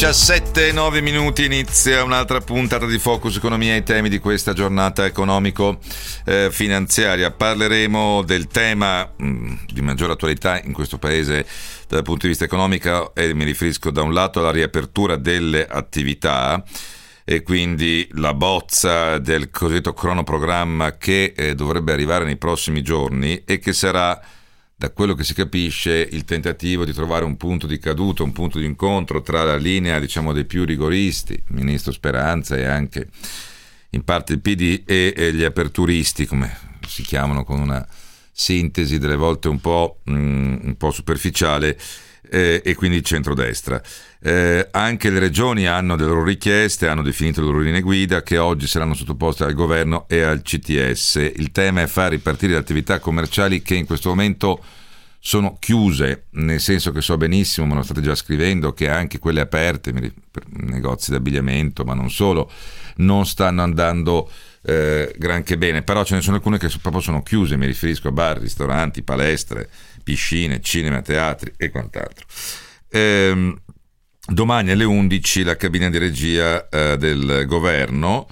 A 7,9 minuti inizia un'altra puntata di Focus Economia, i temi di questa giornata economico-finanziaria. Parleremo del tema di maggiore attualità in questo paese dal punto di vista economico, e mi riferisco da un lato alla riapertura delle attività e quindi la bozza del cosiddetto cronoprogramma che dovrebbe arrivare nei prossimi giorni e che sarà, da quello che si capisce, il tentativo di trovare un punto di caduta, un punto di incontro tra la linea, diciamo, dei più rigoristi, il ministro Speranza e anche in parte il PD, e gli aperturisti, come si chiamano, con una sintesi delle volte un po' superficiale, e quindi il centrodestra. Anche le regioni hanno delle loro richieste, hanno definito le loro linee guida che oggi saranno sottoposte al governo e al CTS. Il tema è far ripartire le attività commerciali che in questo momento sono chiuse, nel senso che so benissimo, me lo state già scrivendo, che anche quelle aperte, negozi d'abbigliamento ma non solo, non stanno andando granché bene, però ce ne sono alcune che proprio sono chiuse, mi riferisco a bar, ristoranti, palestre, piscine, cinema, teatri e quant'altro. Domani alle 11 la cabina di regia del governo,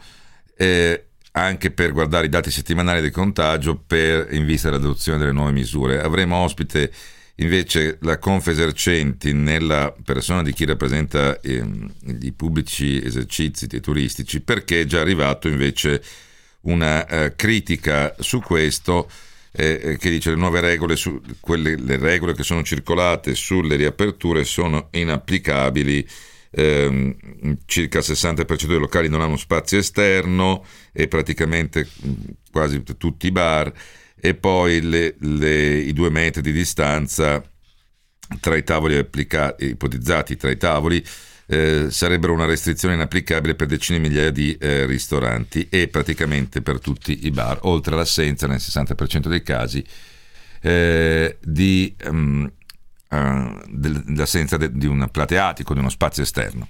anche per guardare i dati settimanali del contagio in vista dell'adozione delle nuove misure. Avremo ospite invece la Confesercenti nella persona di chi rappresenta i pubblici esercizi turistici, perché è già arrivato invece una critica su questo, che dice le nuove regole, le regole che sono circolate sulle riaperture sono inapplicabili, circa il 60% dei locali non hanno spazio esterno e praticamente quasi tutti i bar, e poi i 2 metri di distanza tra i tavoli ipotizzati tra i tavoli sarebbero una restrizione inapplicabile per decine di migliaia di ristoranti e praticamente per tutti i bar, oltre all'assenza nel 60% dei casi dell'assenza di un plateatico, di uno spazio esterno.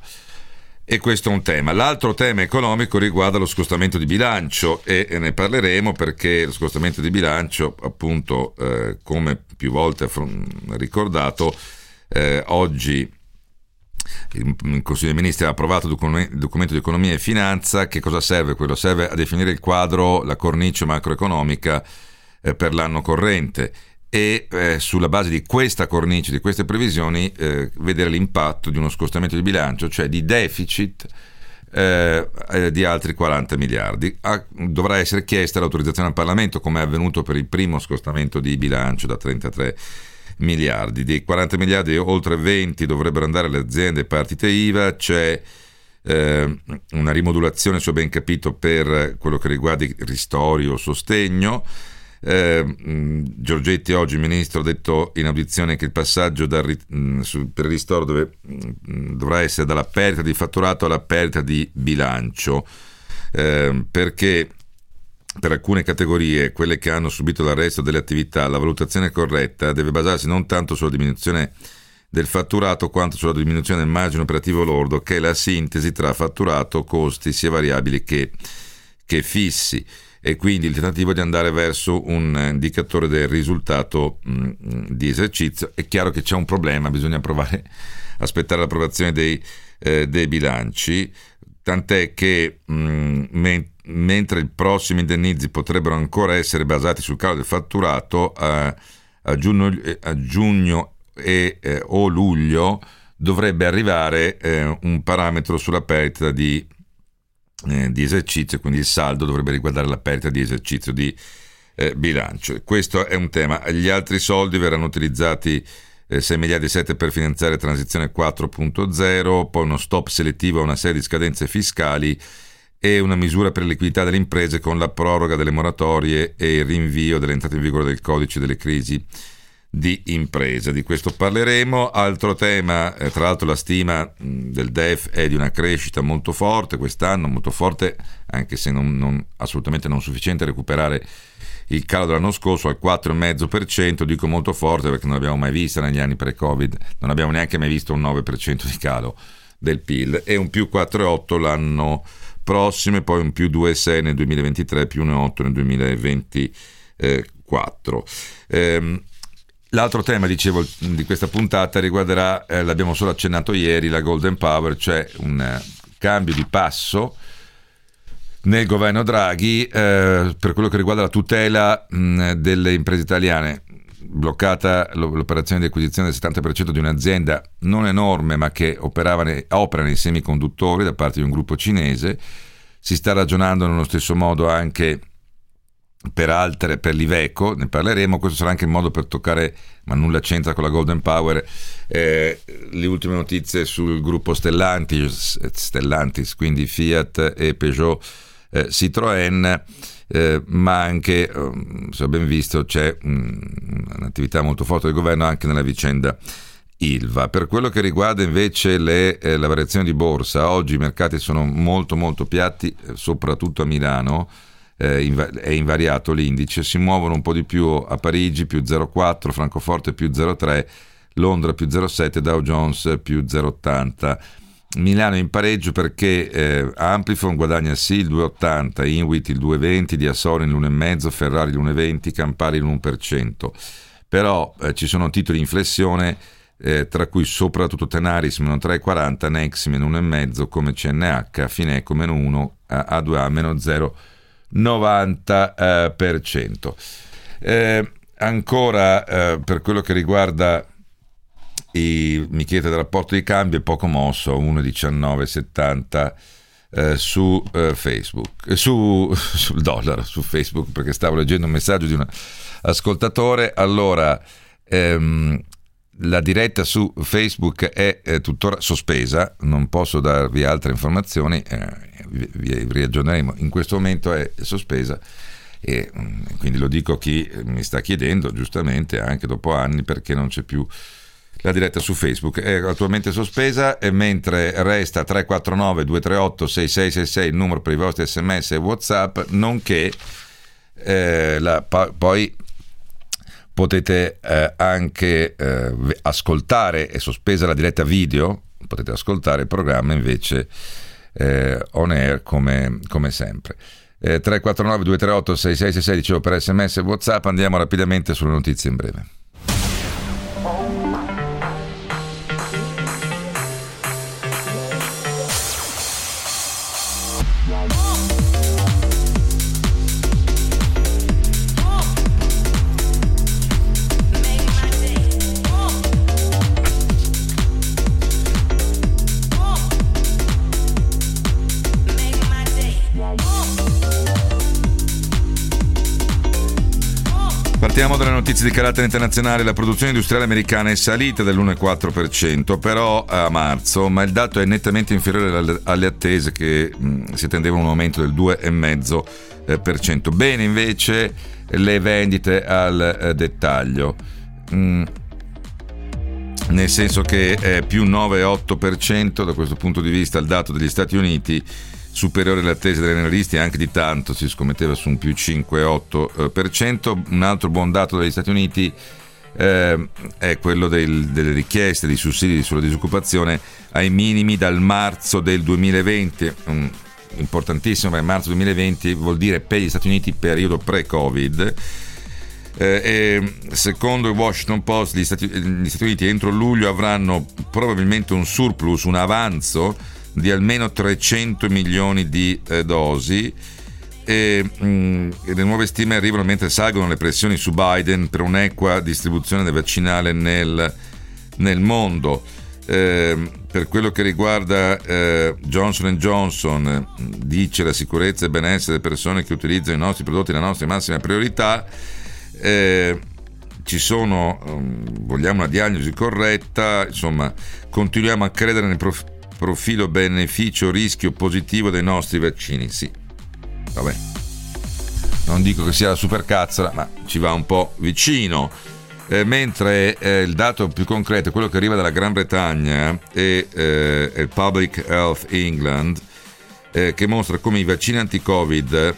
E questo è un tema. L'altro tema economico riguarda lo scostamento di bilancio e ne parleremo, perché lo scostamento di bilancio, appunto, come più volte ricordato, oggi il Consiglio dei Ministri ha approvato il documento di economia e finanza. Che cosa serve quello? Serve a definire il quadro, la cornice macroeconomica per l'anno corrente e sulla base di questa cornice, di queste previsioni, vedere l'impatto di uno scostamento di bilancio, cioè di deficit di altri 40 miliardi. Dovrà essere chiesta l'autorizzazione al Parlamento, come è avvenuto per il primo scostamento di bilancio da 33 miliardi. Dei 40 miliardi oltre 20 dovrebbero andare alle aziende e partite IVA, c'è una rimodulazione, se ho ben capito, per quello che riguarda i ristori o sostegno. Giorgetti oggi, ministro, ha detto in audizione che il passaggio per il ristoro dovrà essere dalla perdita di fatturato alla perdita di bilancio, perché per alcune categorie, quelle che hanno subito l'arresto delle attività, la valutazione corretta deve basarsi non tanto sulla diminuzione del fatturato quanto sulla diminuzione del margine operativo lordo, che è la sintesi tra fatturato, costi sia variabili che fissi, e quindi il tentativo di andare verso un indicatore del risultato di esercizio. È chiaro che c'è un problema, bisogna provare aspettare l'approvazione dei bilanci, tant'è che mentre i prossimi indennizi potrebbero ancora essere basati sul calo del fatturato, a giugno o luglio dovrebbe arrivare un parametro sulla perdita di esercizio, quindi il saldo dovrebbe riguardare la perdita di esercizio di bilancio. Questo è un tema. Gli altri soldi verranno utilizzati, 6 miliardi e 7 per finanziare transizione 4.0, poi uno stop selettivo a una serie di scadenze fiscali e una misura per liquidità delle imprese con la proroga delle moratorie e il rinvio dell'entrata in vigore del codice delle crisi di impresa. Di questo parleremo. Altro tema, tra l'altro la stima del DEF è di una crescita molto forte quest'anno, molto forte, anche se non assolutamente non sufficiente a recuperare il calo dell'anno scorso al 4,5%. Dico molto forte perché non l'abbiamo mai vista negli anni pre-Covid, non abbiamo neanche mai visto un 9% di calo del PIL, e un più 4,8 l'anno prossimo, e poi un più 2,6 nel 2023, più 1,8 nel 2024. L'altro tema, dicevo, di questa puntata riguarderà, l'abbiamo solo accennato ieri, la Golden Power, cioè un cambio di passo nel governo Draghi per quello che riguarda la tutela delle imprese italiane. Bloccata l'operazione di acquisizione del 70% di un'azienda non enorme ma che opera nei semiconduttori da parte di un gruppo cinese. Si sta ragionando nello stesso modo anche per altre, per l'Iveco, ne parleremo. Questo sarà anche il modo per toccare, ma nulla c'entra con la Golden Power, le ultime notizie sul gruppo Stellantis, quindi Fiat e Peugeot, Citroën, ma anche, se ho ben visto, c'è un'attività molto forte del governo anche nella vicenda Ilva. Per quello che riguarda invece la variazione di borsa, oggi i mercati sono molto molto piatti, soprattutto a Milano. È invariato l'indice, si muovono un po' di più a Parigi più 0,4, Francoforte più 0,3, Londra più 0,7, Dow Jones più 0,80. Milano in pareggio perché Amplifon guadagna sì il 2,80, Inwit il 2,20, Diasoli l'1,5, Ferrari l'1,20, Campari l'1%. Però ci sono titoli in flessione, tra cui soprattutto Tenaris meno 3,40, Nexi meno 1,5 come CNH, Fineco meno 1, A2A meno 0,90%. Ancora per quello che riguarda mi chiede del rapporto di cambio, è poco mosso, 1,1970 su Facebook, sul dollaro su Facebook, perché stavo leggendo un messaggio di un ascoltatore. Allora la diretta su Facebook è tuttora sospesa, non posso darvi altre informazioni, vi riaggiorneremo. In questo momento è sospesa e quindi lo dico a chi mi sta chiedendo giustamente anche dopo anni perché non c'è più la diretta su Facebook, è attualmente sospesa, e mentre resta 349 238 6666 il numero per i vostri SMS e WhatsApp, nonché poi potete anche ascoltare, è sospesa la diretta video, potete ascoltare il programma invece on air come sempre. 349 238 6666 dicevo per SMS e WhatsApp. Andiamo rapidamente sulle notizie in breve. Partiamo dalle notizie di carattere internazionale. La produzione industriale americana è salita dell'1,4% però a marzo, ma il dato è nettamente inferiore alle attese che si attendeva un aumento del 2,5%. Bene invece le vendite al dettaglio, nel senso che è più 9,8%. Da questo punto di vista il dato degli Stati Uniti superiore alle attese degli analisti, anche di tanto, si scommetteva su un più 5,8%. Un altro buon dato degli Stati Uniti è quello delle richieste di sussidi sulla disoccupazione ai minimi dal marzo del 2020, importantissimo perché marzo 2020 vuol dire per gli Stati Uniti periodo pre-Covid. E secondo il Washington Post gli Stati Uniti entro luglio avranno probabilmente un surplus, un avanzo di almeno 300 milioni di dosi, e le nuove stime arrivano mentre salgono le pressioni su Biden per un'equa distribuzione del vaccinale nel mondo. Per quello che riguarda Johnson & Johnson, dice la sicurezza e benessere delle persone che utilizzano i nostri prodotti è la nostra massima priorità. Ci sono, vogliamo una diagnosi corretta, insomma continuiamo a credere nei profilo beneficio rischio positivo dei nostri vaccini. Sì, vabbè, non dico che sia la supercazzola, ma ci va un po' vicino. Mentre il dato più concreto è quello che arriva dalla Gran Bretagna e il Public Health England, che mostra come i vaccini anti-Covid,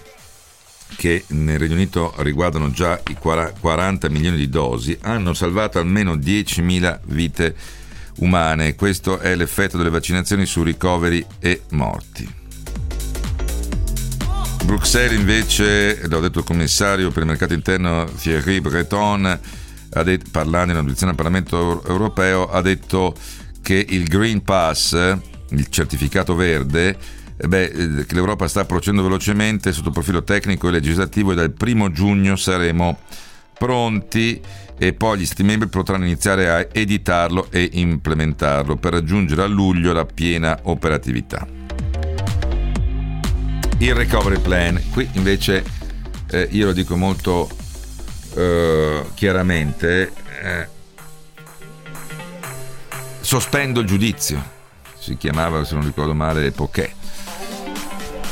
che nel Regno Unito riguardano già i 40 milioni di dosi, hanno salvato almeno 10.000 vite umane. Questo è l'effetto delle vaccinazioni su ricoveri e morti. Bruxelles invece, l'ha detto il commissario per il mercato interno Thierry Breton, parlando in audizione al Parlamento europeo, ha detto che il Green Pass, il certificato verde, che l'Europa sta procedendo velocemente sotto profilo tecnico e legislativo, e dal 1° giugno saremo pronti, e poi gli Stati membri potranno iniziare a editarlo e implementarlo per raggiungere a luglio la piena operatività. Il recovery plan, qui invece io lo dico molto chiaramente, sospendo il giudizio, si chiamava, se non ricordo male, Poché.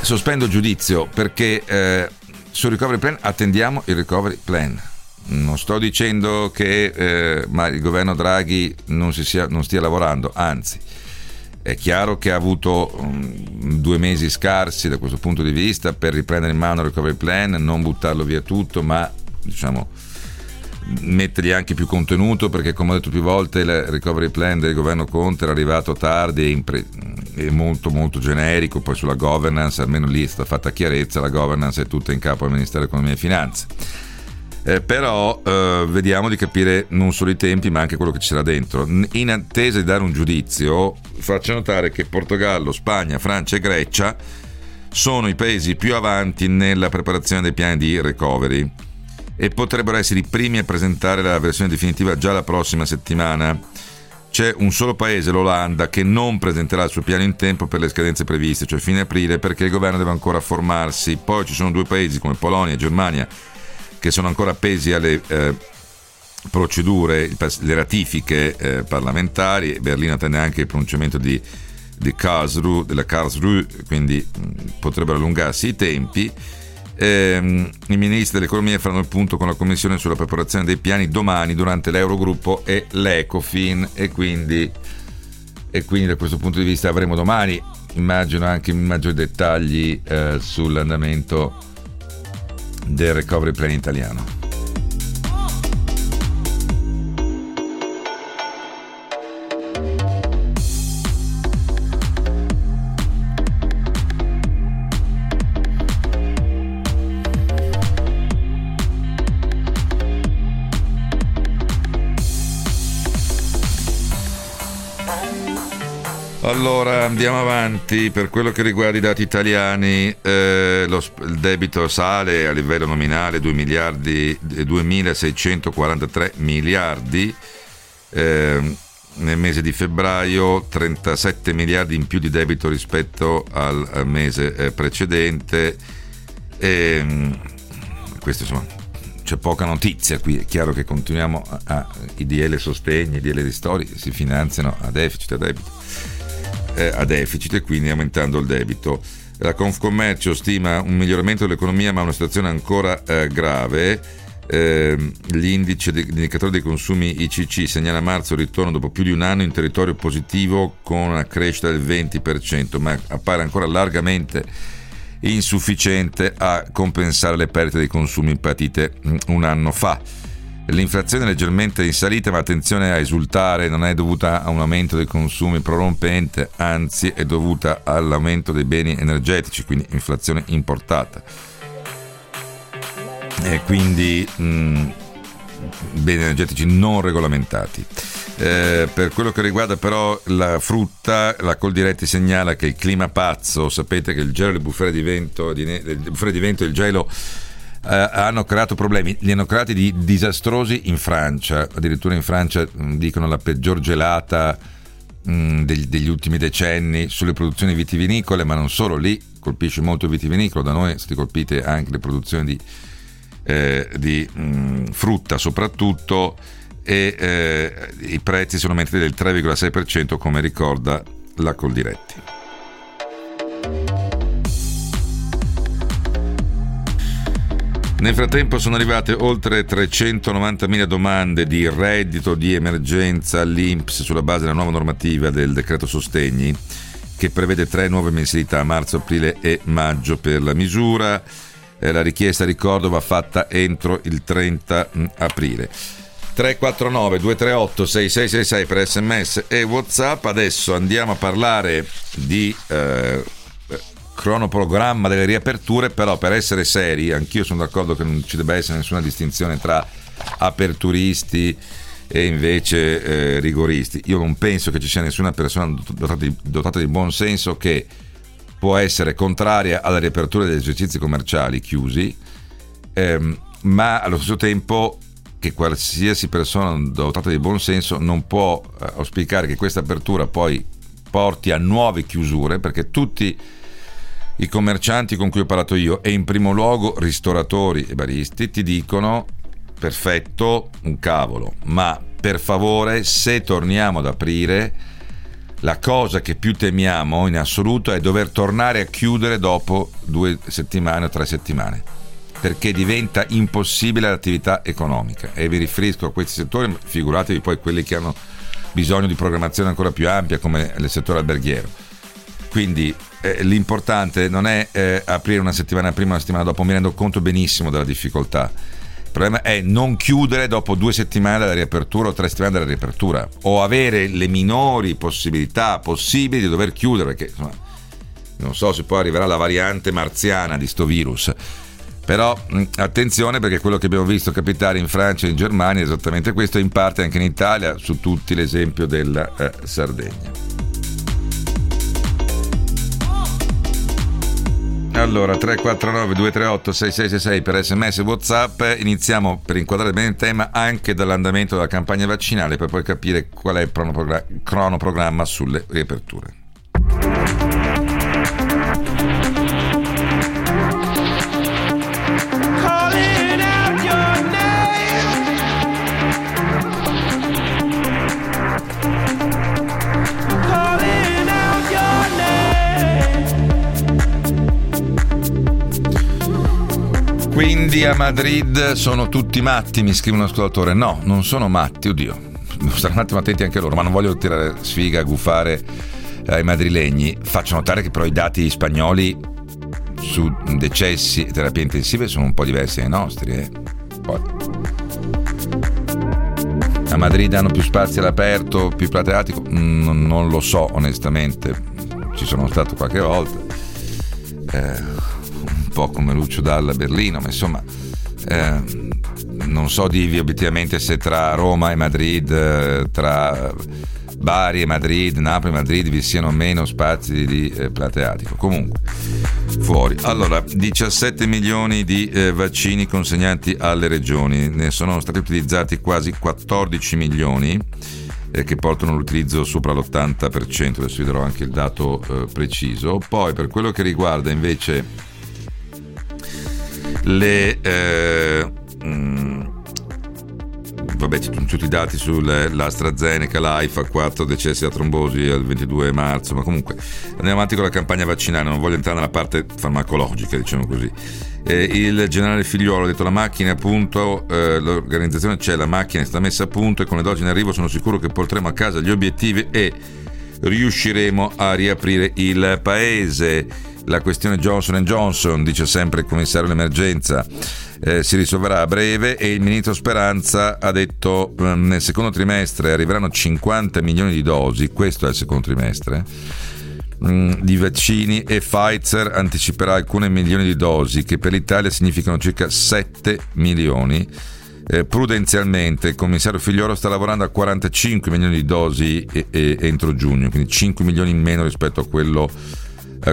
Sospendo il giudizio perché sul recovery plan attendiamo il recovery plan. Non sto dicendo che ma il governo Draghi non stia lavorando, anzi è chiaro che ha avuto 2 mesi scarsi da questo punto di vista per riprendere in mano il recovery plan, non buttarlo via tutto, ma diciamo mettergli anche più contenuto, perché come ho detto più volte il recovery plan del governo Conte era arrivato tardi e molto molto generico. Poi sulla governance almeno lì è stata fatta chiarezza, la governance è tutta in capo al Ministero dell'Economia e Finanze, però vediamo di capire non solo i tempi ma anche quello che ci sarà dentro. In attesa di dare un giudizio, faccio notare che Portogallo, Spagna, Francia e Grecia sono i paesi più avanti nella preparazione dei piani di recovery e potrebbero essere i primi a presentare la versione definitiva già la prossima settimana. C'è un solo paese, l'Olanda, che non presenterà il suo piano in tempo per le scadenze previste, cioè fine aprile, perché il governo deve ancora formarsi. Poi ci sono 2 paesi come Polonia e Germania che sono ancora appesi alle procedure, le ratifiche parlamentari. Berlino attende anche il pronunciamento di Karlsruhe, della Karlsruhe, quindi potrebbero allungarsi i tempi. I ministri dell'economia faranno il punto con la commissione sulla preparazione dei piani domani durante l'Eurogruppo e l'Ecofin, e quindi da questo punto di vista avremo domani, immagino, anche maggiori dettagli sull'andamento del recovery plan italiano. Allora andiamo avanti. Per quello che riguarda i dati italiani, il debito sale a livello nominale 2.643 miliardi nel mese di febbraio, 37 miliardi in più di debito rispetto al mese precedente. Questo, insomma, c'è poca notizia qui. È chiaro che continuiamo i DL sostegni, i DL ristori si finanziano a deficit e quindi aumentando il debito. La Confcommercio stima un miglioramento dell'economia ma una situazione ancora grave. L'indice dell'indicatore dei consumi ICC segnala a marzo il ritorno dopo più di un anno in territorio positivo con una crescita del 20%, ma appare ancora largamente insufficiente a compensare le perdite dei consumi patite un anno fa. L'inflazione è leggermente in salita, ma attenzione a esultare, non è dovuta a un aumento dei consumi prorompente, anzi è dovuta all'aumento dei beni energetici, quindi inflazione importata. E quindi beni energetici non regolamentati. Per quello che riguarda però la frutta, la Coldiretti segnala che il clima pazzo, sapete che il gelo, le bufere di vento e il gelo hanno creato problemi, li hanno creati di disastrosi in Francia, addirittura in Francia dicono la peggior gelata degli ultimi decenni sulle produzioni vitivinicole, ma non solo, lì colpisce molto il vitivinicolo, da noi sono state colpite anche le produzioni di frutta soprattutto, e i prezzi sono aumentati del 3,6% come ricorda la Coldiretti. Nel frattempo sono arrivate oltre 390.000 domande di reddito di emergenza all'INPS sulla base della nuova normativa del decreto sostegni, che prevede 3 nuove mensilità a marzo, aprile e maggio per la misura. La richiesta, ricordo, va fatta entro il 30 aprile. 349 238 6666 per sms e WhatsApp. Adesso andiamo a parlare di cronoprogramma delle riaperture, però per essere seri, anch'io sono d'accordo che non ci debba essere nessuna distinzione tra aperturisti e invece rigoristi. Io non penso che ci sia nessuna persona dotata di buon senso che può essere contraria alla riapertura degli esercizi commerciali chiusi, ma allo stesso tempo che qualsiasi persona dotata di buon senso non può auspicare che questa apertura poi porti a nuove chiusure, perché tutti i commercianti con cui ho parlato io, e in primo luogo ristoratori e baristi, ti dicono: perfetto, un cavolo, ma per favore, se torniamo ad aprire, la cosa che più temiamo in assoluto è dover tornare a chiudere dopo 2 settimane o 3 settimane, perché diventa impossibile l'attività economica. E vi riferisco a questi settori, figuratevi poi quelli che hanno bisogno di programmazione ancora più ampia, come il settore alberghiero. Quindi l'importante non è aprire una settimana prima o una settimana dopo, mi rendo conto benissimo della difficoltà. Il problema è non chiudere dopo 2 settimane dalla riapertura o 3 settimane dalla riapertura, o avere le minori possibilità possibili di dover chiudere, perché insomma, non so se poi arriverà la variante marziana di sto virus, però attenzione, perché quello che abbiamo visto capitare in Francia e in Germania è esattamente questo, in parte anche in Italia, su tutti l'esempio della Sardegna. Allora, 349 238 6666 per sms e WhatsApp. Iniziamo, per inquadrare bene il tema, anche dall'andamento della campagna vaccinale, per poi capire qual è il cronoprogramma sulle riaperture. Quindi a Madrid sono tutti matti, mi scrive un ascoltatore. No, non sono matti, oddio, stanno un attimo attenti anche loro, ma non voglio tirare sfiga, gufare ai madrilegni. Faccio notare che però i dati spagnoli su decessi e terapie intensive sono un po' diversi dai nostri. Poi. A Madrid hanno più spazi all'aperto, più plateatico? Non lo so, onestamente, ci sono stato qualche volta. Un po' come Lucio Dalla a Berlino, ma insomma non so dirvi obiettivamente se tra Roma e Madrid, tra Bari e Madrid, Napoli e Madrid vi siano meno spazi di plateatico. Comunque fuori. Allora, 17 milioni di vaccini consegnati alle regioni, ne sono stati utilizzati quasi 14 milioni che portano l'utilizzo sopra l'80%, adesso vi darò anche il dato preciso. Poi per quello che riguarda invece vabbè, ci sono tutti i dati sull'AstraZeneca, l'AIFA, 4 decessi da trombosi al 22 marzo, ma comunque andiamo avanti con la campagna vaccinale, non voglio entrare nella parte farmacologica, diciamo così. Il generale Figliuolo ha detto: la macchina appunto, l'organizzazione c'è, la macchina è stata messa a punto e con le dosi in arrivo sono sicuro che porteremo a casa gli obiettivi e riusciremo a riaprire il paese. La questione Johnson & Johnson, dice sempre il commissario all'emergenza, si risolverà a breve. E il ministro Speranza ha detto: nel secondo trimestre arriveranno 50 milioni di dosi, questo è il secondo trimestre, di vaccini, e Pfizer anticiperà alcune milioni di dosi che per l'Italia significano circa 7 milioni. Prudenzialmente il commissario Figliuolo sta lavorando a 45 milioni di dosi entro giugno, quindi 5 milioni in meno rispetto a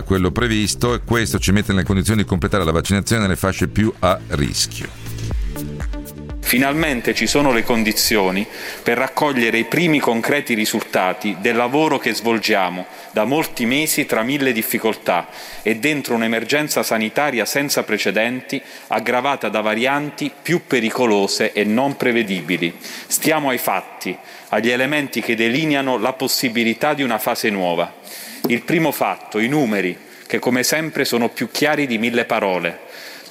quello previsto, e questo ci mette nelle condizioni di completare la vaccinazione nelle fasce più a rischio. Finalmente ci sono le condizioni per raccogliere i primi concreti risultati del lavoro che svolgiamo da molti mesi tra mille difficoltà e dentro un'emergenza sanitaria senza precedenti, aggravata da varianti più pericolose e non prevedibili. Stiamo ai fatti, agli elementi che delineano la possibilità di una fase nuova. Il primo fatto, i numeri, che come sempre sono più chiari di mille parole.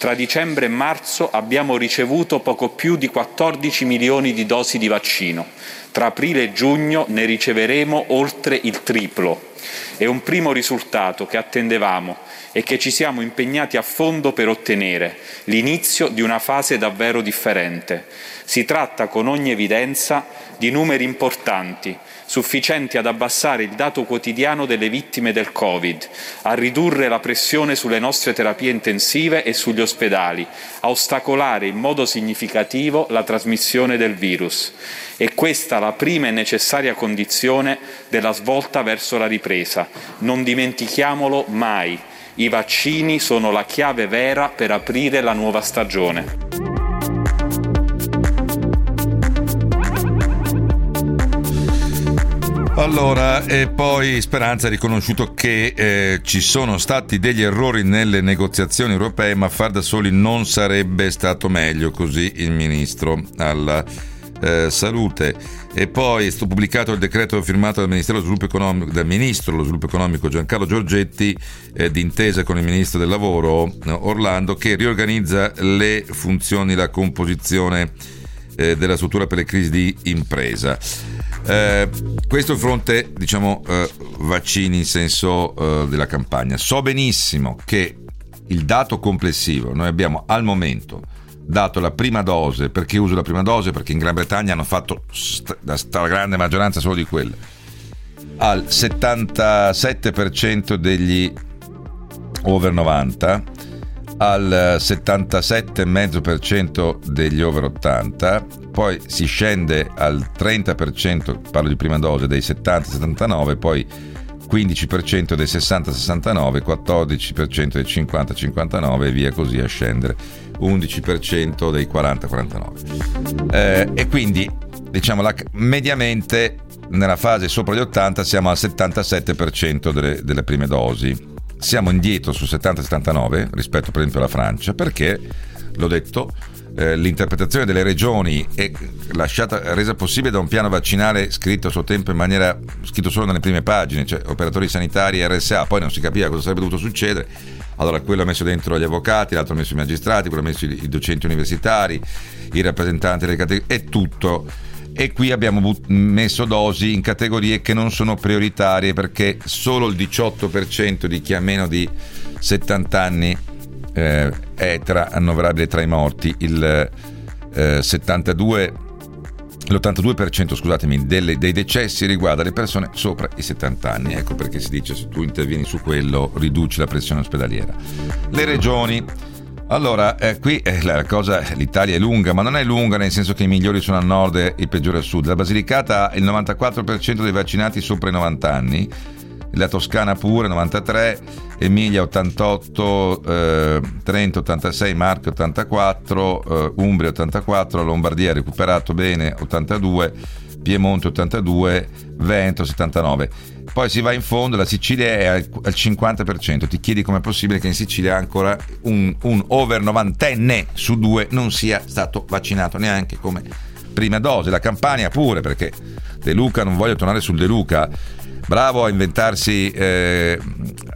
Tra dicembre e marzo abbiamo ricevuto poco più di 14 milioni di dosi di vaccino. Tra aprile e giugno ne riceveremo oltre il triplo. È un primo risultato che attendevamo e che ci siamo impegnati a fondo per ottenere, l'inizio di una fase davvero differente. Si tratta con ogni evidenza di numeri importanti, sufficienti ad abbassare il dato quotidiano delle vittime del Covid, a ridurre la pressione sulle nostre terapie intensive e sugli ospedali, a ostacolare in modo significativo la trasmissione del virus. È questa la prima e necessaria condizione della svolta verso la ripresa. Non dimentichiamolo mai, i vaccini sono la chiave vera per aprire la nuova stagione. Allora, e poi Speranza ha riconosciuto che ci sono stati degli errori nelle negoziazioni europee, ma far da soli non sarebbe stato meglio, così il Ministro alla Salute. E poi è stato pubblicato il decreto firmato dal Ministero dello Sviluppo Economico, dal Ministro dello Sviluppo Economico Giancarlo Giorgetti, d'intesa con il Ministro del Lavoro Orlando, che riorganizza le funzioni, la composizione della struttura per le crisi di impresa. Questo fronte, diciamo, vaccini in senso della campagna. So benissimo che il dato complessivo, noi abbiamo al momento dato la prima dose, perché uso la prima dose perché in Gran Bretagna hanno fatto la stragrande maggioranza solo di quella, al 77% degli over 90, al 77,5% degli over 80, poi si scende al 30%, parlo di prima dose, dei 70-79, poi 15% dei 60-69, 14% dei 50-59 e via così a scendere, 11% dei 40-49. E quindi, diciamo, mediamente nella fase sopra gli 80 siamo al 77% delle prime dosi. Siamo indietro su 70-79 rispetto per esempio alla Francia, perché, l'ho detto, l'interpretazione delle regioni è resa possibile da un piano vaccinale scritto a suo tempo in maniera, scritto solo nelle prime pagine, cioè operatori sanitari RSA, poi non si capiva cosa sarebbe dovuto succedere, allora quello ha messo dentro gli avvocati, l'altro ha messo i magistrati, quello ha messo i docenti universitari, i rappresentanti delle categorie, è tutto. E qui abbiamo messo dosi in categorie che non sono prioritarie, perché solo il 18% di chi ha meno di 70 anni è annoverabile tra i morti, l'82% scusatemi, dei decessi riguarda le persone sopra i 70 anni. Ecco perché si dice, se tu intervieni su quello riduci la pressione ospedaliera. Le regioni. Allora, qui la cosa, l'Italia è lunga, ma non è lunga nel senso che i migliori sono a nord e i peggiori a sud. La Basilicata ha il 94% dei vaccinati sopra i 90 anni, la Toscana pure 93, Emilia 88, Trento 86, Marche 84, Umbria 84, Lombardia ha recuperato bene 82, Piemonte 82, Veneto 79. Poi si va in fondo, la Sicilia è al 50%. Ti chiedi com'è possibile che in Sicilia ancora un over 90enne su due non sia stato vaccinato neanche come prima dose. La Campania pure, perché De Luca, non voglio tornare sul De Luca, bravo a inventarsi, a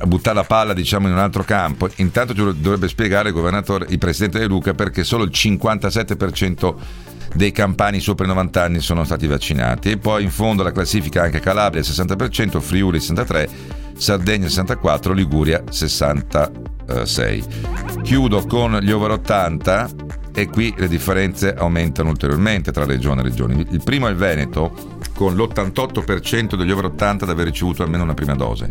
buttare la palla, diciamo, in un altro campo. Intanto dovrebbe spiegare il governatore, il presidente De Luca, perché solo il 57% dei campani sopra i 90 anni sono stati vaccinati. E poi in fondo alla classifica anche Calabria 60%, Friuli 63%, Sardegna 64%, Liguria 66%. Chiudo con gli over 80 e qui le differenze aumentano ulteriormente tra regione e regioni. Il primo è il Veneto con l'88% degli over 80 ad aver ricevuto almeno una prima dose.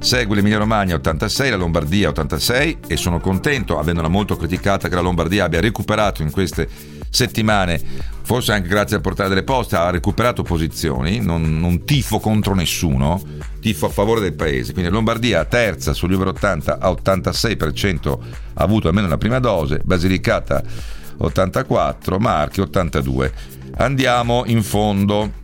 Segue l'Emilia Romagna 86, la Lombardia 86, e sono contento, avendola molto criticata, che la Lombardia abbia recuperato in queste settimane, forse anche grazie al portale delle poste, ha recuperato posizioni, non tifo contro nessuno, tifo a favore del paese. Quindi Lombardia terza sugli over 80 a 86% ha avuto almeno la prima dose, Basilicata 84, Marche 82. Andiamo in fondo.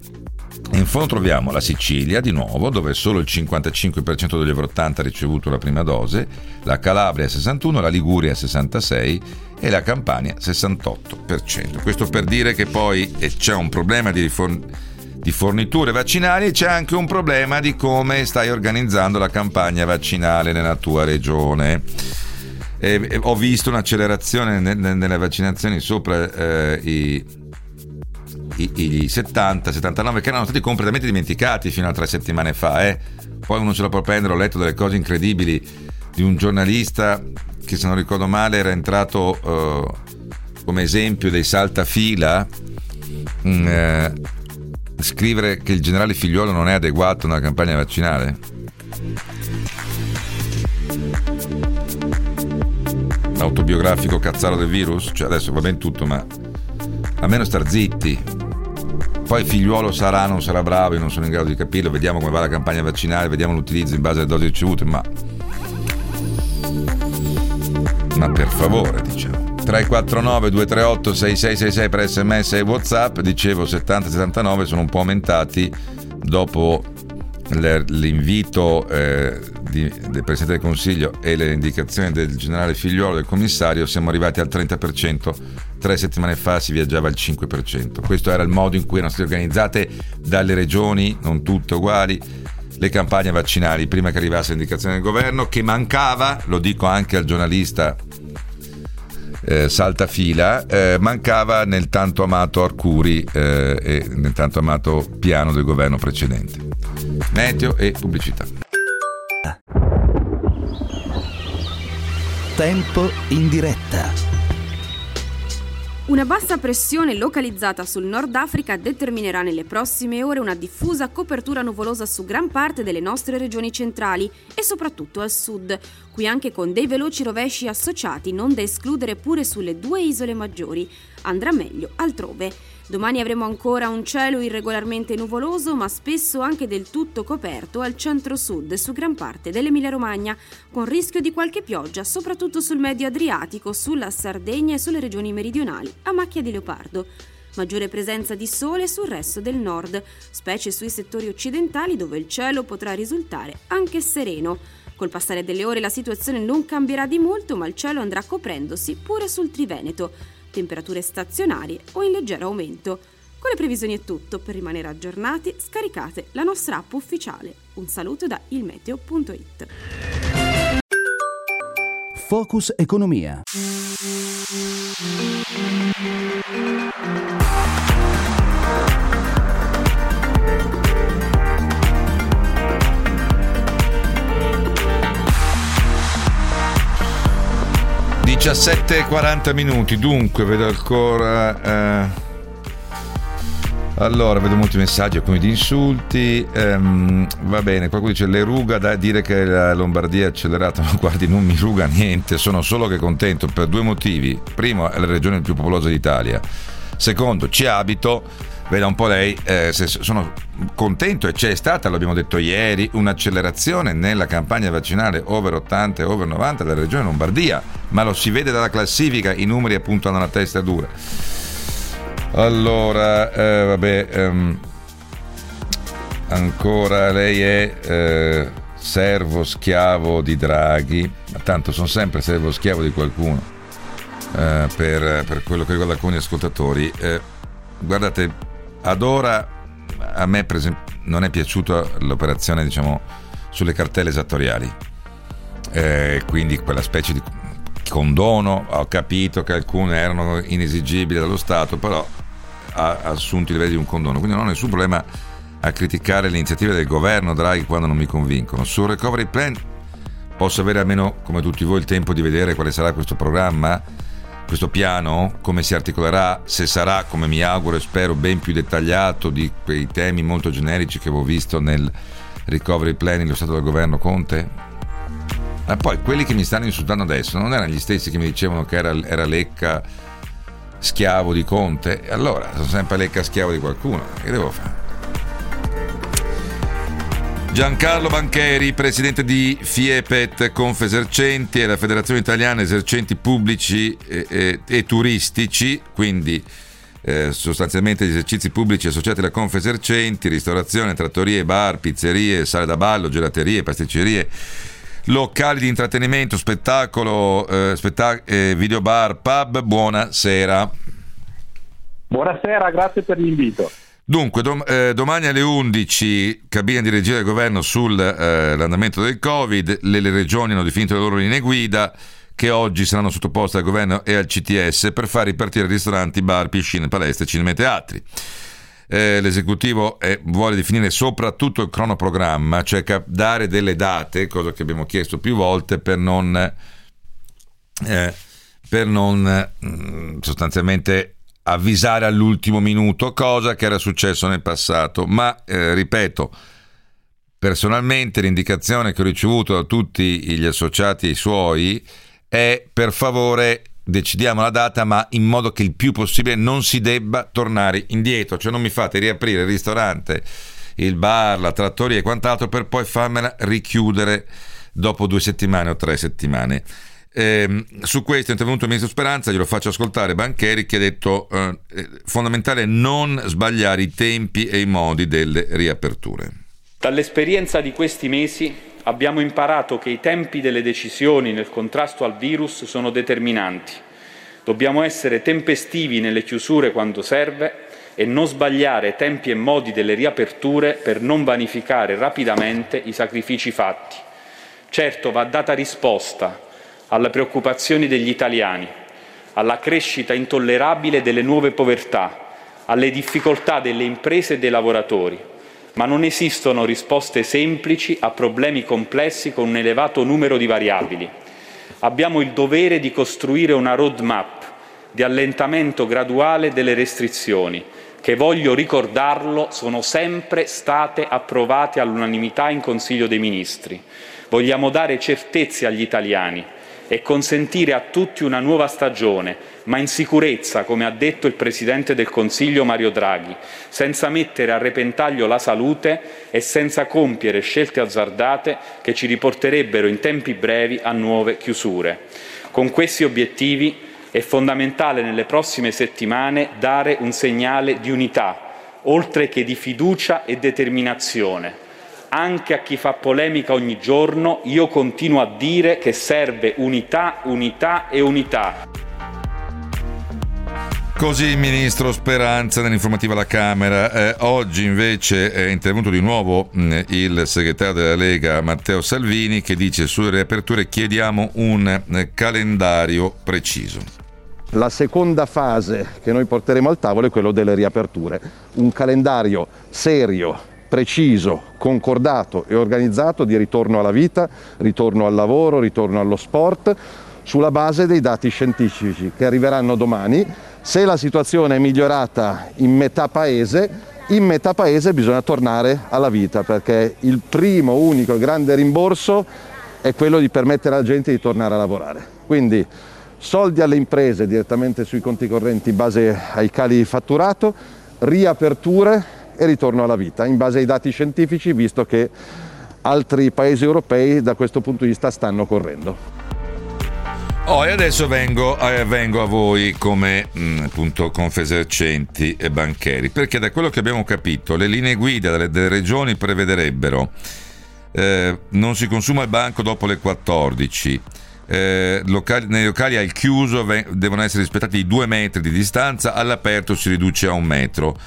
In fondo troviamo la Sicilia, di nuovo, dove solo il 55% degli over 80 ha ricevuto la prima dose, la Calabria 61, la Liguria 66 e la Campania 68%. Questo per dire che poi c'è un problema di forniture vaccinali e c'è anche un problema di come stai organizzando la campagna vaccinale nella tua regionone. Ho visto un'accelerazione nelle vaccinazioni sopra i 70-79, che erano stati completamente dimenticati fino a 3 settimane fa. Poi uno ce la può prendere. Ho letto delle cose incredibili di un giornalista che, se non ricordo male, era entrato come esempio dei saltafila. Scrivere che il generale Figliuolo non è adeguato nella campagna vaccinale. Autobiografico cazzaro del virus, cioè adesso va ben tutto, ma almeno star zitti. Poi Figliuolo sarà, non sarà bravo, io non sono in grado di capirlo. Vediamo come va la campagna vaccinale, vediamo l'utilizzo in base alle dosi ricevute, ma per favore, diciamo. 349-238-6666 per sms e whatsapp. Dicevo, 70-79 sono un po' aumentati dopo l'invito del Presidente del Consiglio e le indicazioni del generale Figliuolo, del commissario. Siamo arrivati al 30%, 3 settimane fa si viaggiava al 5%. Questo era il modo in cui erano state organizzate dalle regioni, non tutte uguali, le campagne vaccinali prima che arrivasse l'indicazione del governo, che mancava, lo dico anche al giornalista saltafila, mancava nel tanto amato Arcuri e nel tanto amato piano del governo precedente. Meteo e pubblicità. Tempo in diretta. Una bassa pressione localizzata sul Nord Africa determinerà nelle prossime ore una diffusa copertura nuvolosa su gran parte delle nostre regioni centrali e soprattutto al sud, qui anche con dei veloci rovesci associati, non da escludere pure sulle 2 isole maggiori. Andrà meglio altrove. Domani avremo ancora un cielo irregolarmente nuvoloso, ma spesso anche del tutto coperto al centro-sud e su gran parte dell'Emilia-Romagna, con rischio di qualche pioggia, soprattutto sul medio Adriatico, sulla Sardegna e sulle regioni meridionali, a macchia di leopardo. Maggiore presenza di sole sul resto del nord, specie sui settori occidentali, dove il cielo potrà risultare anche sereno. Col passare delle ore la situazione non cambierà di molto, ma il cielo andrà coprendosi pure sul Triveneto. Temperature stazionarie o in leggero aumento. Con le previsioni è tutto. Per rimanere aggiornati scaricate la nostra app ufficiale. Un saluto da ilmeteo.it. Focus Economia. (17:40) Dunque, vedo ancora allora, vedo molti messaggi, alcuni di insulti. Va bene, qualcuno dice le ruga, da dire che la Lombardia è accelerata. Ma guardi, non mi ruga niente, sono solo che contento per 2 motivi. Primo, è la regione più popolosa d'Italia. Secondo, ci abito. Veda un po' lei, se sono contento, e c'è stata, l'abbiamo detto ieri, un'accelerazione nella campagna vaccinale over 80 e over 90 della regione Lombardia, ma lo si vede dalla classifica, i numeri appunto hanno la testa dura. Allora, ancora lei è servo schiavo di Draghi, ma tanto sono sempre servo schiavo di qualcuno, per quello che riguarda alcuni ascoltatori. Guardate, ad ora a me per esempio non è piaciuta l'operazione, diciamo, sulle cartelle esattoriali, quindi quella specie di condono. Ho capito che alcune erano inesigibili dallo Stato, però ha assunto i livelli di un condono, quindi non ho nessun problema a criticare le iniziative del governo Draghi quando non mi convincono. Sul recovery plan posso avere almeno, come tutti voi, il tempo di vedere quale sarà questo programma, questo piano, come si articolerà, se sarà, come mi auguro e spero, ben più dettagliato di quei temi molto generici che avevo visto nel recovery plan illustrato dal governo Conte. Ma poi quelli che mi stanno insultando adesso non erano gli stessi che mi dicevano che era Lecca schiavo di Conte. E allora sono sempre Lecca schiavo di qualcuno, che devo fare? Giancarlo Bancheri, presidente di Fiepet Confesercenti e la Federazione Italiana Esercenti Pubblici e Turistici, quindi sostanzialmente gli esercizi pubblici associati alla Confesercenti, ristorazione, trattorie, bar, pizzerie, sale da ballo, gelaterie, pasticcerie, locali di intrattenimento, spettacolo, video bar, pub. Buonasera. Buonasera, grazie per l'invito. Dunque, domani alle 11, cabina di regia del governo sull'andamento del Covid, le regioni hanno definito le loro linee guida, che oggi saranno sottoposte al governo e al CTS per far ripartire ristoranti, bar, piscine, palestre, cinema e teatri. L'esecutivo vuole definire soprattutto il cronoprogramma, cioè dare delle date, cosa che abbiamo chiesto più volte, per non sostanzialmente avvisare all'ultimo minuto, cosa che era successo nel passato. Ma ripeto, personalmente l'indicazione che ho ricevuto da tutti gli associati suoi è: per favore decidiamo la data, ma in modo che il più possibile non si debba tornare indietro, cioè non mi fate riaprire il ristorante, il bar, la trattoria e quant'altro per poi farmela richiudere dopo 2 settimane o 3 settimane. Su questo è intervenuto il ministro Speranza, glielo faccio ascoltare, Bancheri, che ha detto fondamentale non sbagliare i tempi e i modi delle riaperture. Dall'esperienza di questi mesi abbiamo imparato che i tempi delle decisioni nel contrasto al virus sono determinanti. Dobbiamo essere tempestivi nelle chiusure quando serve e non sbagliare tempi e modi delle riaperture per non vanificare rapidamente i sacrifici fatti. Certo, va data risposta alle preoccupazioni degli italiani, alla crescita intollerabile delle nuove povertà, alle difficoltà delle imprese e dei lavoratori. Ma non esistono risposte semplici a problemi complessi con un elevato numero di variabili. Abbiamo il dovere di costruire una roadmap di allentamento graduale delle restrizioni, che, voglio ricordarlo, sono sempre state approvate all'unanimità in Consiglio dei Ministri. Vogliamo dare certezze agli italiani e consentire a tutti una nuova stagione, ma in sicurezza, come ha detto il Presidente del Consiglio Mario Draghi, senza mettere a repentaglio la salute e senza compiere scelte azzardate che ci riporterebbero in tempi brevi a nuove chiusure. Con questi obiettivi è fondamentale nelle prossime settimane dare un segnale di unità, oltre che di fiducia e determinazione. Anche a chi fa polemica ogni giorno, io continuo a dire che serve unità, unità e unità. Così il ministro Speranza nell'informativa alla Camera. Oggi invece è intervenuto di nuovo il segretario della Lega Matteo Salvini, che dice: sulle riaperture chiediamo un calendario preciso. La seconda fase che noi porteremo al tavolo è quello delle riaperture, un calendario serio, preciso, concordato e organizzato di ritorno alla vita, ritorno al lavoro, ritorno allo sport, sulla base dei dati scientifici che arriveranno domani. Se la situazione è migliorata in metà paese bisogna tornare alla vita, perché il primo, unico e grande rimborso è quello di permettere alla gente di tornare a lavorare. Quindi soldi alle imprese direttamente sui conti correnti in base ai cali di fatturato, riaperture e ritorno alla vita, in base ai dati scientifici, visto che altri paesi europei da questo punto di vista stanno correndo. E adesso vengo a voi come appunto Confesercenti e Bancheri, perché da quello che abbiamo capito le linee guida delle regioni prevederebbero non si consuma il banco dopo le 14, nei locali al chiuso devono essere rispettati i 2 metri di distanza, all'aperto si riduce a 1 metro.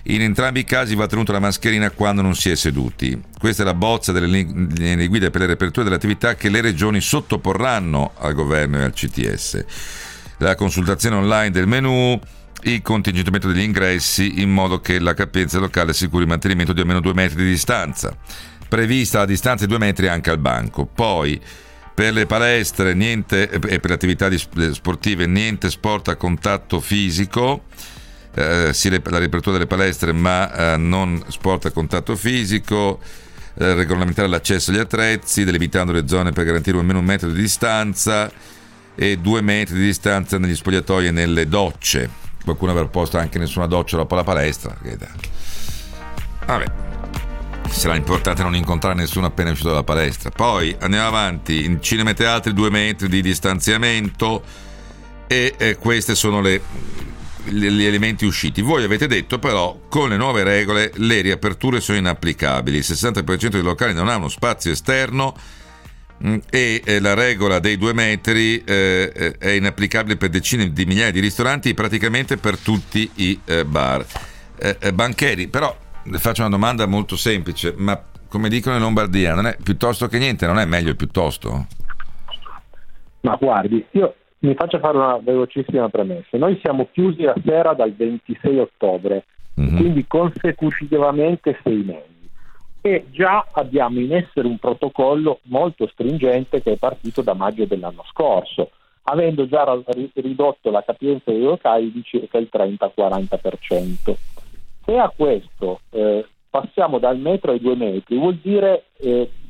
In entrambi i casi va tenuta la mascherina quando non si è seduti. Questa è la bozza delle linee guida per le riaperture delle attività che le regioni sottoporranno al governo e al CTS. La consultazione online del menù, il contingentamento degli ingressi in modo che la capienza locale assicuri il mantenimento di almeno 2 metri di distanza. Prevista la distanza di 2 metri anche al banco. Poi per le palestre niente, e per le attività sportive niente sport a contatto fisico. Sì, la riapertura delle palestre, ma non sport a contatto fisico, regolamentare l'accesso agli attrezzi, delimitando le zone per garantire almeno 1 metro di distanza e 2 metri di distanza negli spogliatoi e nelle docce. Qualcuno avrà posto anche nessuna doccia dopo la palestra. Vabbè. sarà importante non incontrare nessuno appena uscito dalla palestra. Poi andiamo avanti, in cinema e teatri 2 metri di distanziamento, e queste sono gli elementi usciti. Voi avete detto però, con le nuove regole le riaperture sono inapplicabili, il 60% dei locali non ha uno spazio esterno e la regola dei 2 metri è inapplicabile per decine di migliaia di ristoranti, praticamente per tutti i bar. Bancheri, però le faccio una domanda molto semplice, ma come dicono in Lombardia, non è piuttosto che niente, non è meglio piuttosto? Ma guardi, io mi faccio fare una velocissima premessa. Noi siamo chiusi la sera dal 26 ottobre, quindi consecutivamente 6 mesi, e già abbiamo in essere un protocollo molto stringente che è partito da maggio dell'anno scorso, avendo già ridotto la capienza dei locali di circa il 30-40%. Se a questo passiamo dal metro ai 2 metri, vuol dire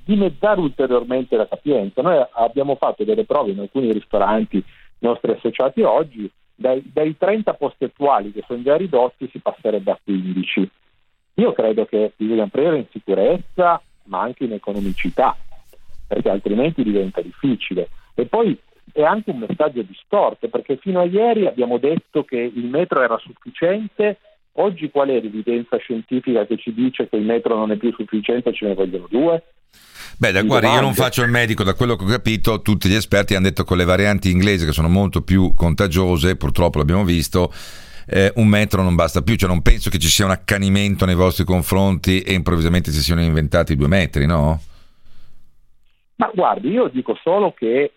dimezzare ulteriormente la capienza. Noi abbiamo fatto delle prove in alcuni ristoranti nostri associati oggi, dai 30 posti attuali che sono già ridotti si passerebbe a 15. Io credo che bisogna aprire in sicurezza ma anche in economicità, perché altrimenti diventa difficile. E poi è anche un messaggio distorto, perché fino a ieri abbiamo detto che il metro era sufficiente. Oggi qual è l'evidenza scientifica che ci dice che il metro non è più sufficiente e ce ne vogliono 2? Beh, guarda, io non faccio il medico, da quello che ho capito tutti gli esperti hanno detto che con le varianti inglesi, che sono molto più contagiose, purtroppo l'abbiamo visto, un metro non basta più, cioè non penso che ci sia un accanimento nei vostri confronti e improvvisamente si siano inventati 2 metri, no? Ma guardi, io dico solo che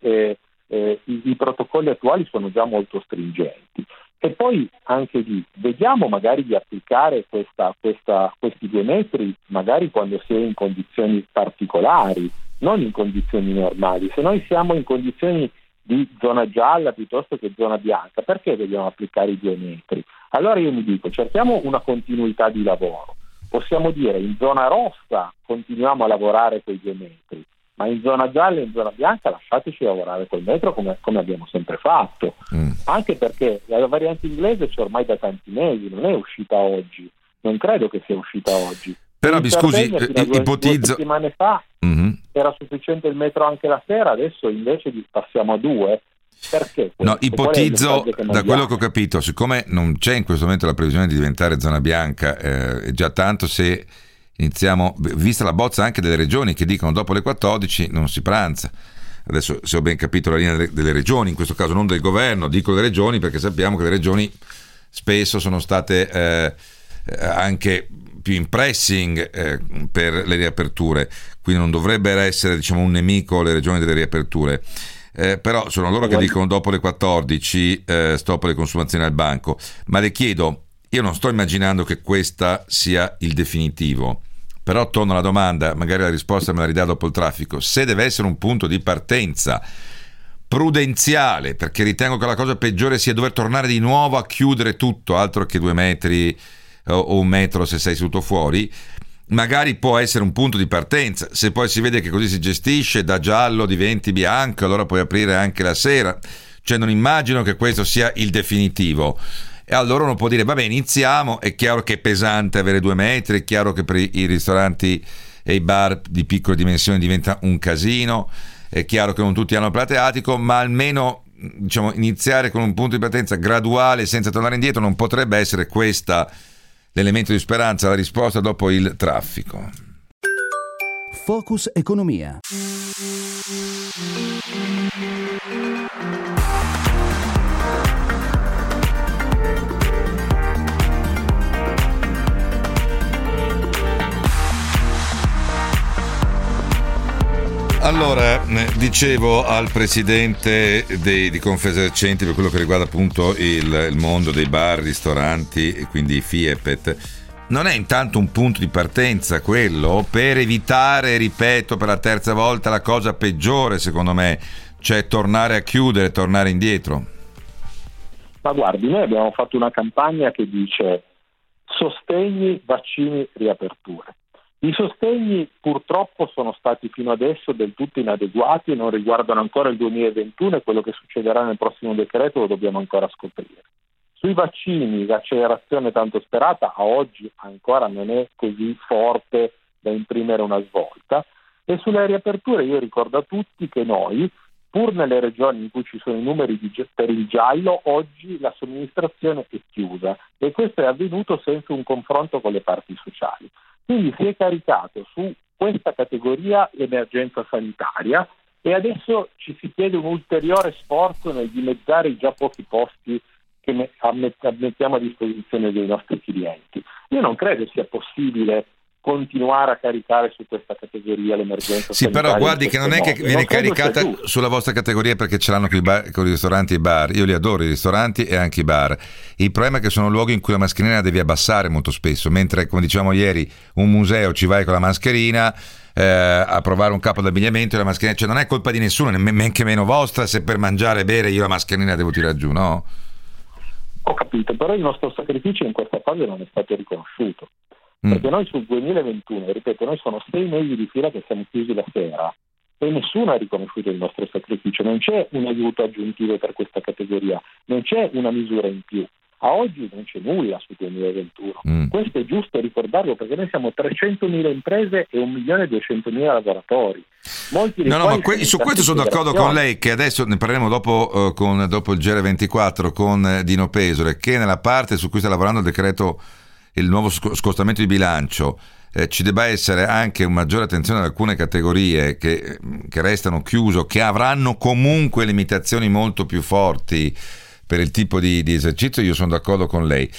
i protocolli attuali sono già molto stringenti. E poi anche lì vediamo magari di applicare questi 2 metri magari quando si è in condizioni particolari, non in condizioni normali. Se noi siamo in condizioni di zona gialla piuttosto che zona bianca, perché dobbiamo applicare i 2 metri? Allora io mi dico, cerchiamo una continuità di lavoro. Possiamo dire in zona rossa continuiamo a lavorare con i 2 metri, ma in zona gialla e in zona bianca lasciateci lavorare col metro come abbiamo sempre fatto, anche perché la variante inglese c'è ormai da tanti mesi, non è uscita oggi, non credo che sia uscita oggi. Però mi scusi, ipotizzo... 2 settimane fa era sufficiente il metro anche la sera, adesso invece passiamo a 2. Perché? No, ipotizzo, da quello che ho capito, siccome non c'è in questo momento la previsione di diventare zona bianca, è già tanto se... Iniziamo, vista la bozza anche delle regioni che dicono dopo le 14 non si pranza. Adesso, se ho ben capito la linea delle regioni, in questo caso non del governo, dico delle regioni perché sappiamo che le regioni spesso sono state anche più in pressing per le riaperture, quindi non dovrebbero essere, diciamo, un nemico le regioni delle riaperture. Però sono loro che dicono dopo le 14 stop le consumazioni al banco. Ma le chiedo, io non sto immaginando che questa sia il definitivo, però torno alla domanda, magari la risposta me la ridà dopo il traffico. Se deve essere un punto di partenza prudenziale, perché ritengo che la cosa peggiore sia dover tornare di nuovo a chiudere tutto, altro che 2 metri o 1 metro se sei seduto fuori, magari può essere un punto di partenza. Se poi si vede che così si gestisce, da giallo diventi bianco, allora puoi aprire anche la sera. Cioè non immagino che questo sia il definitivo. E allora uno può dire, vabbè, iniziamo, è chiaro che è pesante avere 2 metri, è chiaro che per i ristoranti e i bar di piccole dimensioni diventa un casino, è chiaro che non tutti hanno il plateatico, ma almeno, diciamo, iniziare con un punto di partenza graduale senza tornare indietro. Non potrebbe essere questa l'elemento di speranza? La risposta dopo il traffico. Focus Economia. Allora, dicevo al presidente di Confesercenti, per quello che riguarda appunto il mondo dei bar, ristoranti e quindi i FIEPET, non è intanto un punto di partenza quello per evitare, ripeto per la terza volta, la cosa peggiore secondo me, cioè tornare a chiudere, tornare indietro? Ma guardi, noi abbiamo fatto una campagna che dice sostegni, vaccini, riaperture. I sostegni purtroppo sono stati fino adesso del tutto inadeguati e non riguardano ancora il 2021, e quello che succederà nel prossimo decreto lo dobbiamo ancora scoprire. Sui vaccini l'accelerazione tanto sperata a oggi ancora non è così forte da imprimere una svolta. E sulle riaperture io ricordo a tutti che noi, pur nelle regioni in cui ci sono i numeri per il giallo, oggi la somministrazione è chiusa, e questo è avvenuto senza un confronto con le parti sociali. Quindi si è caricato su questa categoria l'emergenza sanitaria e adesso ci si chiede un ulteriore sforzo nel dimezzare i già pochi posti che mettiamo a disposizione dei nostri clienti. Io non credo sia possibile continuare a caricare su questa categoria l'emergenza. Sì, però guardi che non è che viene caricata sulla vostra categoria, perché ce l'hanno con i ristoranti e i bar. Io li adoro i ristoranti e anche i bar. Il problema è che sono luoghi in cui la mascherina la devi abbassare molto spesso, mentre, come dicevamo ieri, un museo ci vai con la mascherina a provare un capo d'abbigliamento e la mascherina, cioè non è colpa di nessuno, neanche meno vostra, se per mangiare e bere io la mascherina la devo tirare giù, no? Ho capito, però il nostro sacrificio in questa fase non è stato riconosciuto. Perché noi sul 2021, ripeto, noi sono 6 mesi di fila che siamo chiusi la sera e nessuno ha riconosciuto il nostro sacrificio, non c'è un aiuto aggiuntivo per questa categoria, non c'è una misura in più, a oggi non c'è nulla sul 2021, questo è giusto ricordarlo, perché noi siamo 300.000 imprese e 1.200.000 lavoratori. Molti su questo sono d'accordo con lei, che adesso ne parleremo dopo il GR24 con Dino Pesole, che nella parte su cui sta lavorando il decreto, il nuovo scostamento di bilancio, ci debba essere anche un maggiore attenzione ad alcune categorie che restano chiuse, che avranno comunque limitazioni molto più forti per il tipo di esercizio. Io sono d'accordo con lei,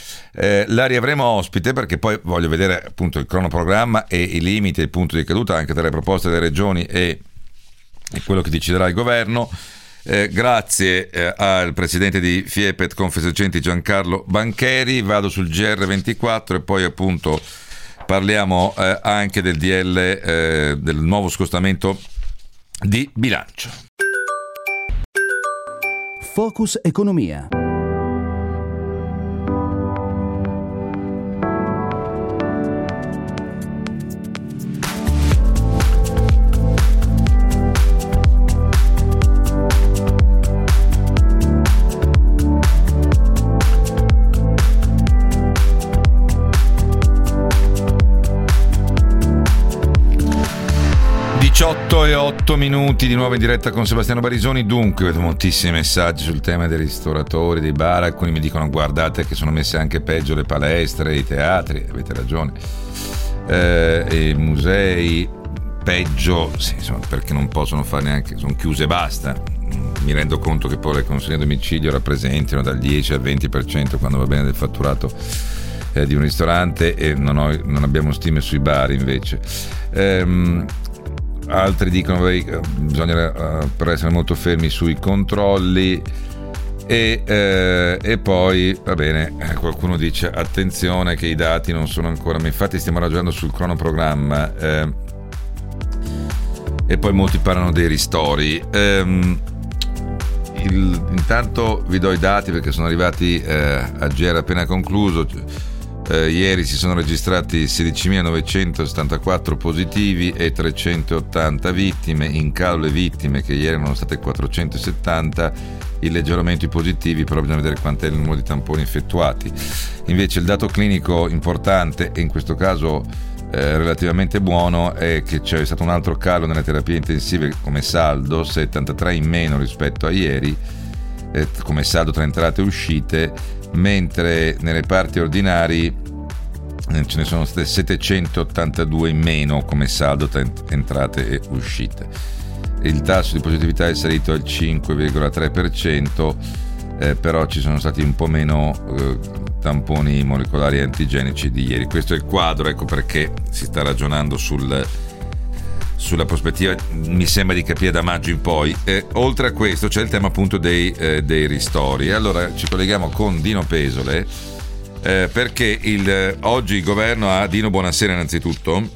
la riavremo ospite, perché poi voglio vedere appunto il cronoprogramma e i limiti, il punto di caduta anche delle proposte delle regioni e quello che deciderà il governo. Grazie al presidente di Fiepet Confesercenti Giancarlo Bancheri. Vado sul GR24 e poi appunto parliamo anche del DL, del nuovo scostamento di bilancio. Focus Economia. E 8 minuti di nuovo in diretta con Sebastiano Barisoni. Dunque, vedo moltissimi messaggi sul tema dei ristoratori, dei bar. Alcuni mi dicono: guardate che sono messe anche peggio le palestre, i teatri, avete ragione, i musei peggio, sì, insomma, perché non possono fare neanche, sono chiuse e basta. Mi rendo conto che poi le consegne a domicilio rappresentano dal 10 al 20%, quando va bene, del fatturato di un ristorante, e non abbiamo stime sui bar invece. Altri dicono che bisogna essere molto fermi sui controlli e poi va bene, qualcuno dice attenzione che i dati non sono ancora, ma infatti stiamo ragionando sul cronoprogramma, e poi molti parlano dei ristori. Intanto vi do i dati, perché sono arrivati a GR appena concluso. Ieri si sono registrati 16.974 positivi e 380 vittime. In calo le vittime, che ieri erano state 470, il leggermente positivi, però bisogna vedere quant'è il numero di tamponi effettuati. Invece il dato clinico importante, e in questo caso relativamente buono, è che c'è stato un altro calo nelle terapie intensive come saldo, 73 in meno rispetto a ieri, come saldo tra entrate e uscite, mentre nei reparti ordinari ce ne sono state 782 in meno come saldo tra entrate e uscite. Il tasso di positività è salito al 5,3%, però ci sono stati un po' meno tamponi molecolari e antigenici di ieri. Questo è il quadro, ecco perché si sta ragionando sulla prospettiva, mi sembra di capire, da maggio in poi. Oltre a questo c'è il tema appunto dei ristori. Allora ci colleghiamo con Dino Pesole, perché oggi il governo ha... Dino, buonasera innanzitutto.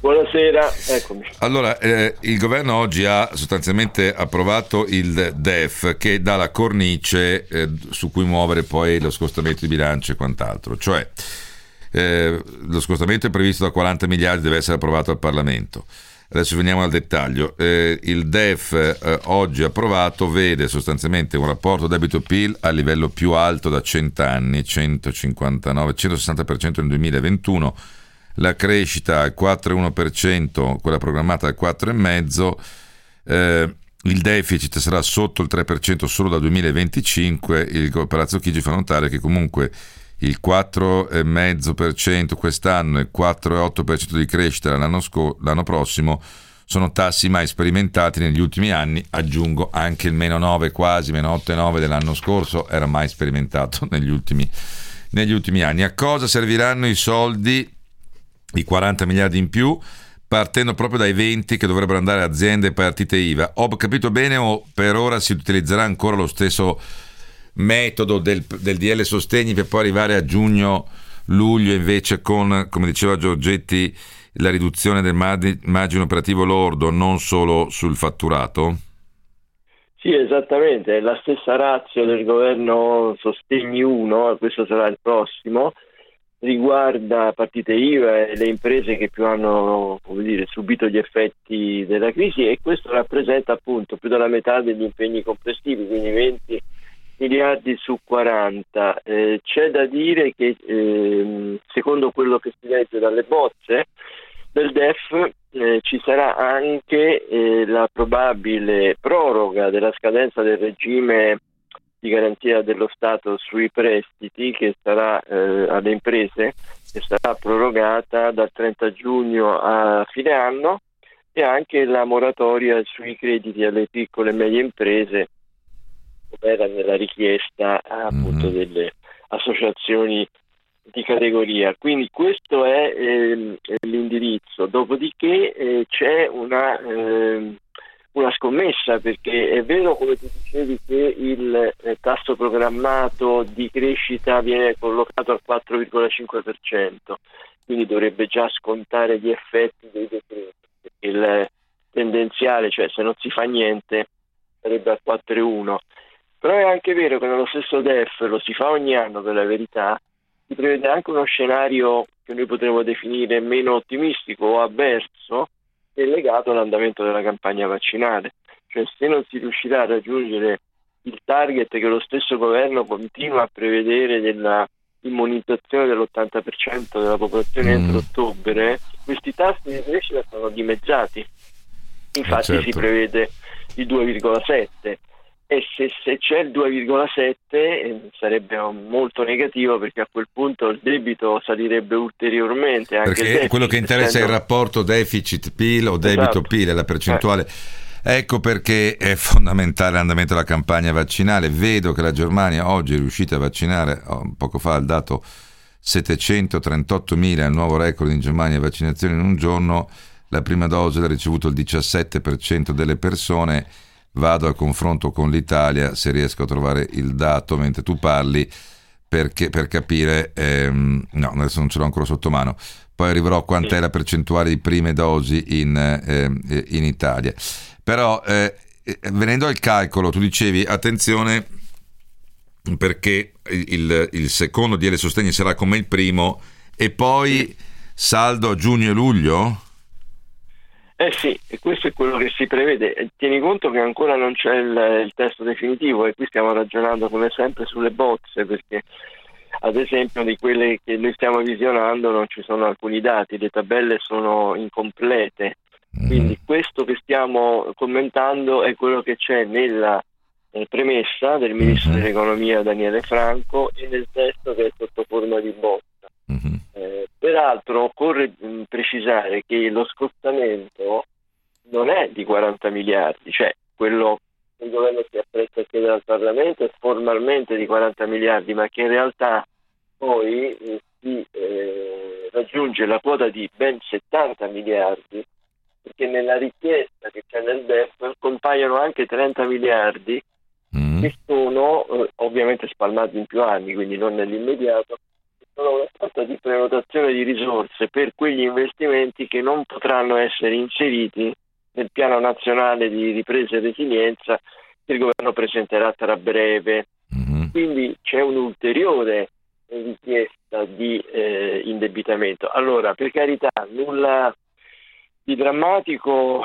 Buonasera, eccomi. Allora, il governo oggi ha sostanzialmente approvato il DEF, che dà la cornice su cui muovere poi lo scostamento di bilancio e quant'altro. Cioè, lo scostamento è previsto da 40 miliardi, deve essere approvato al Parlamento. Adesso veniamo al dettaglio. Il DEF oggi approvato vede sostanzialmente un rapporto debito-PIL al livello più alto da 100 anni, 159-160% nel 2021, la crescita al 4,1%, quella programmata al 4,5%, il deficit sarà sotto il 3% solo dal 2025, il Palazzo Chigi fa notare che comunque il 4,5% quest'anno e il 4,8% di crescita l'anno prossimo sono tassi mai sperimentati negli ultimi anni, aggiungo anche il meno 9 quasi, meno 8,9 dell'anno scorso era mai sperimentato negli ultimi anni. A cosa serviranno i soldi, i 40 miliardi in più, partendo proprio dai 20 che dovrebbero andare a aziende e partite IVA? Ho capito bene o per ora si utilizzerà ancora lo stesso metodo del DL Sostegni per poi arrivare a giugno-luglio invece con, come diceva Giorgetti, la riduzione del margine operativo lordo, non solo sul fatturato? Sì, esattamente, è la stessa ratio del governo Sostegni 1, questo sarà il prossimo, riguarda partite IVA e le imprese che più hanno, come dire, subito gli effetti della crisi, e questo rappresenta appunto più della metà degli impegni complessivi, quindi 20 miliardi su 40. C'è da dire che secondo quello che si legge dalle bozze del DEF ci sarà anche la probabile proroga della scadenza del regime di garanzia dello Stato sui prestiti che sarà alle imprese, che sarà prorogata dal 30 giugno a fine anno, e anche la moratoria sui crediti alle piccole e medie imprese, come era nella richiesta appunto delle associazioni di categoria. Quindi questo è l'indirizzo. Dopodiché c'è una scommessa, perché è vero, come tu dicevi, che il tasso programmato di crescita viene collocato al 4,5%, quindi dovrebbe già scontare gli effetti dei decreti. Il tendenziale, cioè se non si fa niente, sarebbe al 4,1%. Però è anche vero che nello stesso DEF, lo si fa ogni anno per la verità, si prevede anche uno scenario che noi potremmo definire meno ottimistico o avverso, è legato all'andamento della campagna vaccinale. Cioè se non si riuscirà a raggiungere il target che lo stesso governo continua a prevedere della immunizzazione dell'80% della popolazione entro ottobre, questi tassi di crescita sono dimezzati. Infatti certo, si prevede il 2,7%. E se c'è il 2,7 sarebbe molto negativo, perché a quel punto il debito salirebbe ulteriormente, anche perché deficit, quello che interessa è il rapporto deficit-PIL o debito-PIL, esatto, la percentuale. Ecco perché è fondamentale l'andamento della campagna vaccinale. Vedo che la Germania oggi è riuscita a vaccinare, poco fa il dato 738.000, il nuovo record in Germania vaccinazioni in un giorno, la prima dose l'ha ricevuto il 17% delle persone. Vado al confronto con l'Italia, se riesco a trovare il dato mentre tu parli, perché per capire, no, adesso non ce l'ho ancora sotto mano, poi arriverò a quant'è la percentuale di prime dosi in Italia. Però venendo al calcolo, tu dicevi attenzione perché il secondo DL Sostegni sarà come il primo e poi saldo a giugno e luglio? Eh sì, e questo è quello che si prevede. Tieni conto che ancora non c'è il testo definitivo, e qui stiamo ragionando come sempre sulle bozze, perché ad esempio di quelle che noi stiamo visionando non ci sono alcuni dati, le tabelle sono incomplete, quindi questo che stiamo commentando è quello che c'è nella premessa del ministro dell'economia Daniele Franco e nel testo che è sotto forma di bozza. Peraltro occorre precisare che lo scostamento non è di 40 miliardi, cioè quello che il governo si appresta a chiedere al Parlamento è formalmente di 40 miliardi, ma che in realtà poi si raggiunge la quota di ben 70 miliardi, perché nella richiesta che c'è nel DEF compaiono anche 30 miliardi che sono ovviamente spalmati in più anni, quindi non nell'immediato, sono una sorta di prenotazione di risorse per quegli investimenti che non potranno essere inseriti nel piano nazionale di ripresa e resilienza che il governo presenterà tra breve. Quindi c'è un'ulteriore richiesta di indebitamento. Allora, per carità, nulla di drammatico,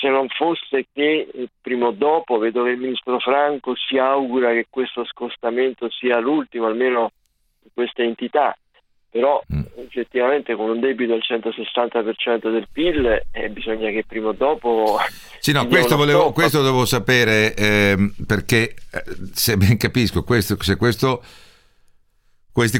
se non fosse che prima o dopo, vedo che il ministro Franco si augura che questo scostamento sia l'ultimo, almeno questa entità, però effettivamente con un debito al 160% del PIL bisogna che prima o dopo... Sì, no, questo devo sapere, perché se ben capisco, questi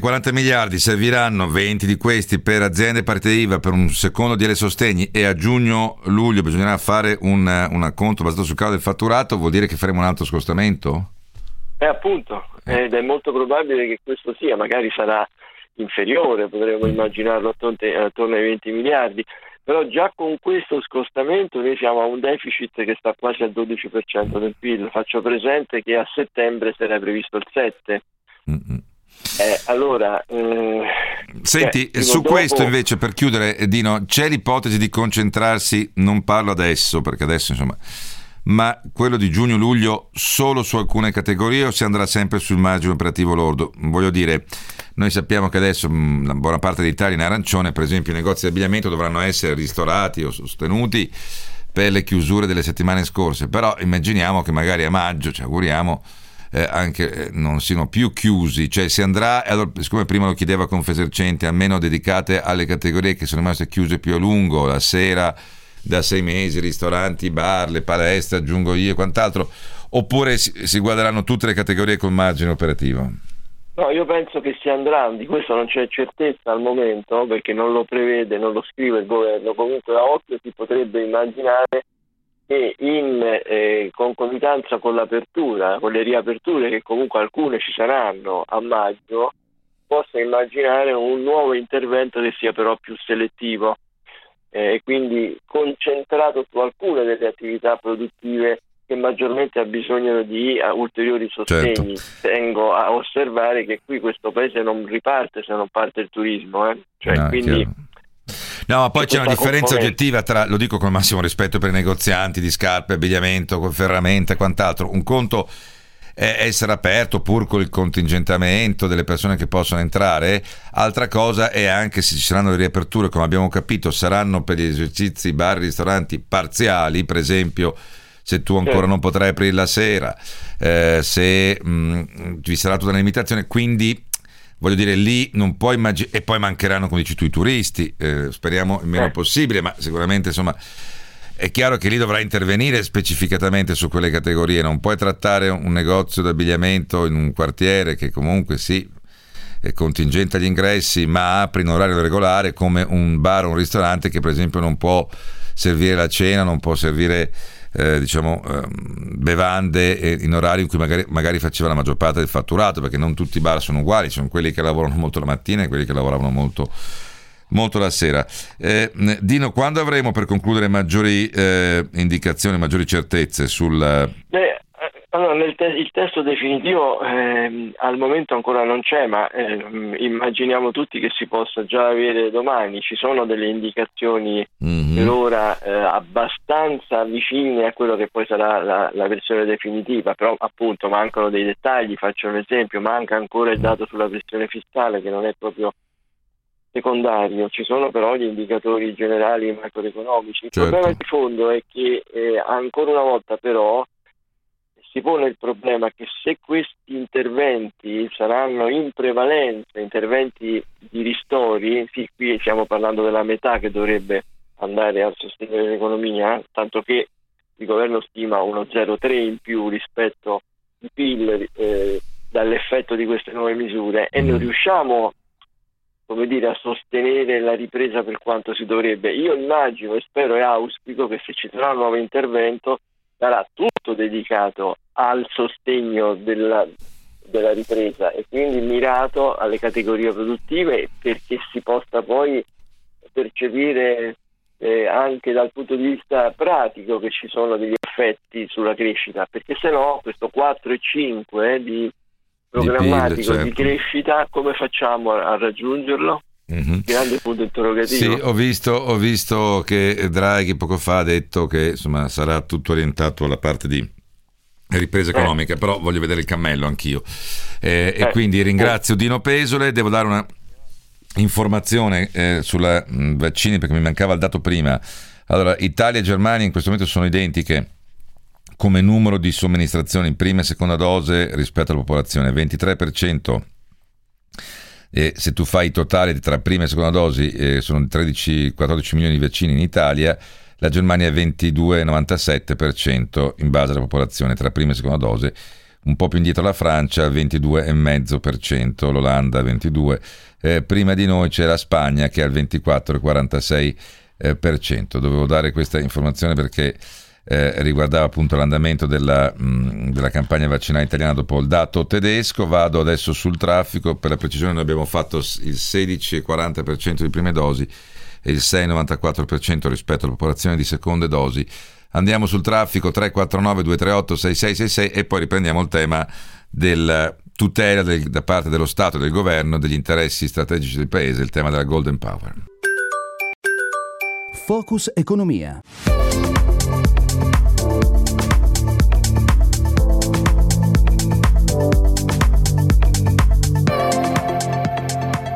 40 miliardi serviranno, 20 di questi per aziende parte IVA, per un secondo DL sostegni, e a giugno-luglio bisognerà fare un acconto basato sul calo del fatturato, vuol dire che faremo un altro scostamento? Appunto, ed è molto probabile che questo sia, magari sarà inferiore, potremmo immaginarlo attorno ai 20 miliardi, però già con questo scostamento noi siamo a un deficit che sta quasi al 12% del PIL. Faccio presente che a settembre sarà previsto il 7%. Senti, su questo invece, per chiudere, Dino, c'è l'ipotesi di concentrarsi, non parlo adesso perché adesso insomma, ma quello di giugno-luglio solo su alcune categorie, o si andrà sempre sul margine operativo lordo? Voglio dire, noi sappiamo che adesso la buona parte d'Italia in arancione, per esempio i negozi di abbigliamento dovranno essere ristorati o sostenuti per le chiusure delle settimane scorse, però immaginiamo che magari a maggio, ci auguriamo, anche non siano più chiusi, cioè si andrà, allora, siccome prima lo chiedeva Confesercenti, almeno dedicate alle categorie che sono rimaste chiuse più a lungo, la sera da 6 mesi, ristoranti, bar, le palestre, aggiungo io e quant'altro, oppure si guarderanno tutte le categorie col margine operativo? No, io penso che si andranno, di questo non c'è certezza al momento perché non lo prevede, non lo scrive il governo, comunque da occhio si potrebbe immaginare che in concomitanza con l'apertura, con le riaperture che comunque alcune ci saranno a maggio, possa immaginare un nuovo intervento che sia però più selettivo, e quindi concentrato su alcune delle attività produttive che maggiormente ha bisogno di ulteriori sostegni. Certo. Tengo a osservare che qui questo paese non riparte se non parte il turismo, quindi no, ma poi c'è una differenza oggettiva tra, lo dico con massimo rispetto per i negozianti di scarpe, abbigliamento, con ferramenta e quant'altro, un conto è essere aperto pur con il contingentamento delle persone che possono entrare, altra cosa è anche se ci saranno le riaperture, come abbiamo capito saranno per gli esercizi bar, ristoranti parziali, per esempio se tu ancora non potrai aprire la sera, se ci sarà tutta una limitazione, quindi voglio dire, lì non puoi immaginare, e poi mancheranno, come dici tu, i turisti, speriamo il meno possibile, ma sicuramente insomma è chiaro che lì dovrai intervenire specificatamente su quelle categorie, non puoi trattare un negozio d'abbigliamento in un quartiere che comunque sì è contingente agli ingressi ma apre in orario regolare come un bar o un ristorante che per esempio non può servire la cena, non può servire bevande in orari in cui magari faceva la maggior parte del fatturato, perché non tutti i bar sono uguali, sono quelli che lavorano molto la mattina e quelli che lavoravano molto la sera. Dino, quando avremo, per concludere, maggiori indicazioni, maggiori certezze sul... Allora, il testo definitivo al momento ancora non c'è, ma immaginiamo tutti che si possa già avere domani. Ci sono delle indicazioni per ora abbastanza vicine a quello che poi sarà la versione definitiva, però appunto mancano dei dettagli. Faccio un esempio, manca ancora il dato sulla pressione fiscale che non è proprio secondario, ci sono però gli indicatori generali macroeconomici. Il problema di fondo è che ancora una volta però si pone il problema che se questi interventi saranno in prevalenza interventi di ristori, sì, qui stiamo parlando della metà che dovrebbe andare al sostegno dell'economia, tanto che il governo stima uno 0,3 in più rispetto al PIL dall'effetto di queste nuove misure, e non riusciamo, come dire, a sostenere la ripresa per quanto si dovrebbe. Io immagino e spero e auspico che se ci sarà un nuovo intervento sarà tutto dedicato al sostegno della ripresa e quindi mirato alle categorie produttive, perché si possa poi percepire anche dal punto di vista pratico che ci sono degli effetti sulla crescita, perché se no questo 4,5 di programmatico di crescita come facciamo a raggiungerlo? Grande punto interrogativo. Sì, ho visto che Draghi poco fa ha detto che insomma sarà tutto orientato alla parte di ripresa economica, però voglio vedere il cammello anch'io, e quindi ringrazio Dino Pesole. Devo dare una informazione sulla vaccini perché mi mancava il dato prima. Allora, Italia e Germania in questo momento sono identiche come numero di somministrazioni in prima e seconda dose rispetto alla popolazione, 23% e se tu fai il totale tra prima e seconda dosi, sono 13-14 milioni di vaccini in Italia, la Germania è 22,97% in base alla popolazione tra prima e seconda dose, un po' più indietro la Francia 22,5%, l'Olanda 22%, prima di noi c'è la Spagna che è al 24,46%. Dovevo dare questa informazione perché riguardava appunto l'andamento della campagna vaccinale italiana dopo il dato tedesco. Vado adesso sul traffico. Per la precisione noi abbiamo fatto il 16,40% di prime dosi e il 6,94% rispetto alla popolazione di seconde dosi. Andiamo sul traffico 349-238-6666 e poi riprendiamo il tema della tutela da parte dello Stato e del Governo degli interessi strategici del Paese, il tema della Golden Power. Focus Economia.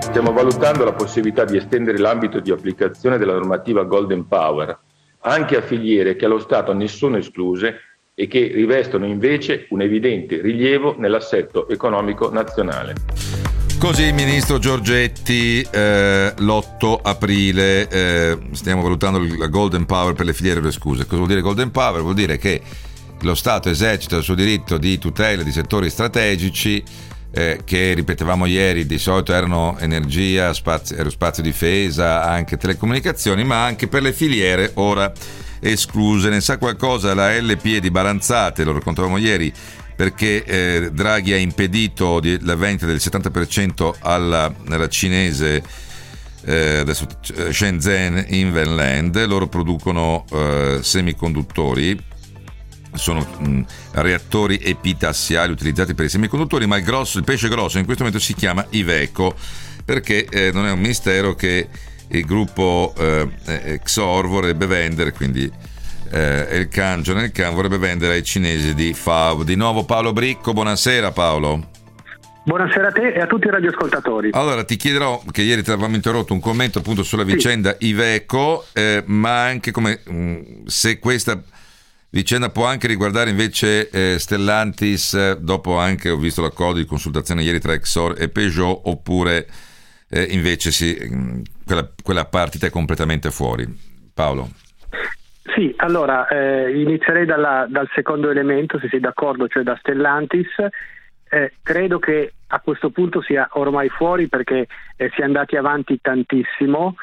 Stiamo valutando la possibilità di estendere l'ambito di applicazione della normativa Golden Power anche a filiere che allo Stato ne sono escluse e che rivestono invece un evidente rilievo nell'assetto economico nazionale. Così il ministro Giorgetti l'8 aprile, stiamo valutando la Golden Power per le filiere escluse. Cosa vuol dire Golden Power? Vuol dire che lo Stato esercita il suo diritto di tutela di settori strategici che ripetevamo ieri, di solito erano energia, aerospazio, difesa, anche telecomunicazioni, ma anche per le filiere ora escluse. Ne sa qualcosa la LPE di Baranzate, lo raccontavamo ieri, perché Draghi ha impedito la vendita del 70% alla cinese Shenzhen Invenland. Loro producono semiconduttori, sono reattori epitassiali utilizzati per i semiconduttori, ma il pesce grosso in questo momento si chiama Iveco, perché non è un mistero che il gruppo Exor vorrebbe vendere, quindi Elkann vorrebbe vendere ai cinesi di FAV. Di nuovo Paolo Bricco, buonasera Paolo. Buonasera a te e a tutti i radioascoltatori. Allora ti chiederò, che ieri ti avevamo interrotto, un commento appunto sulla vicenda Iveco, ma anche come se questa vicenda può anche riguardare invece Stellantis, dopo anche ho visto l'accordo di consultazione ieri tra Exor e Peugeot, oppure invece quella partita è completamente fuori. Paolo. Sì, allora inizierei dal secondo elemento, se sei d'accordo, cioè da Stellantis. Credo che a questo punto sia ormai fuori perché si è andati avanti tantissimo.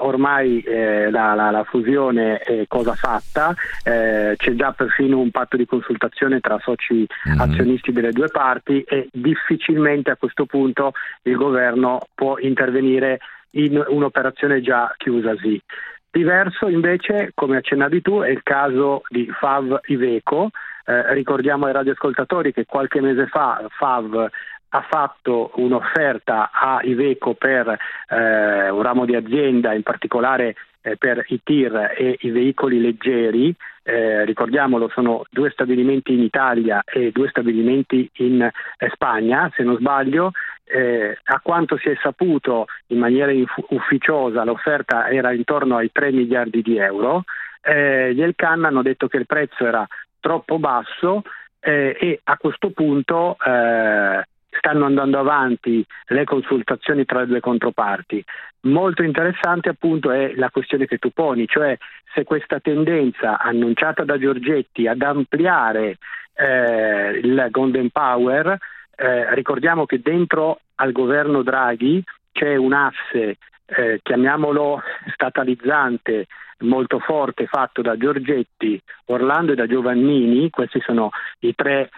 Ormai la fusione è cosa fatta, c'è già perfino un patto di consultazione tra soci azionisti delle due parti e difficilmente a questo punto il governo può intervenire in un'operazione già chiusasi. Diverso invece, come accennavi tu, è il caso di FAV Iveco. Ricordiamo ai radioascoltatori che qualche mese fa FAV ha fatto un'offerta a Iveco per un ramo di azienda, in particolare per i tir e i veicoli leggeri. Ricordiamolo, sono 2 stabilimenti in Italia e 2 stabilimenti in Spagna, se non sbaglio. A quanto si è saputo in maniera ufficiosa, l'offerta era intorno ai 3 miliardi di euro. Gli Elkann hanno detto che il prezzo era troppo basso e a questo punto stanno andando avanti le consultazioni tra le due controparti. Molto interessante appunto è la questione che tu poni, cioè se questa tendenza annunciata da Giorgetti ad ampliare il Golden Power, ricordiamo che dentro al governo Draghi c'è un asse, chiamiamolo statalizzante, molto forte, fatto da Giorgetti, Orlando e da Giovannini. Questi sono i 3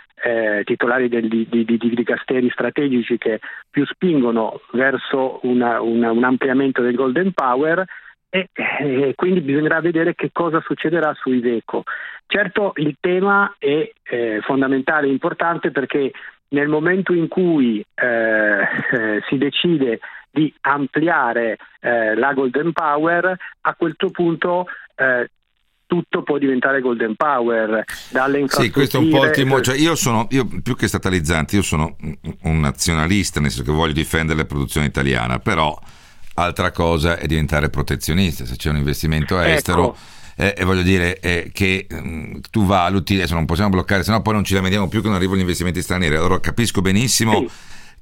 titolari di dicasteri strategici che più spingono verso un ampliamento del Golden Power e quindi bisognerà vedere che cosa succederà su Iveco. Certo il tema è fondamentale e importante perché nel momento in cui si decide di ampliare la Golden Power, a questo punto tutto può diventare Golden Power, dalle infrastrutture. Sì, questo è un po' il timore. Cioè, io più che statalizzante, io sono un nazionalista, nel senso che voglio difendere la produzione italiana, però altra cosa è diventare protezionista, se c'è un investimento estero. Ecco. Voglio dire che tu valuti, adesso non possiamo bloccare, sennò poi non ci lamentiamo più che non arrivano gli investimenti stranieri. Allora capisco benissimo sì.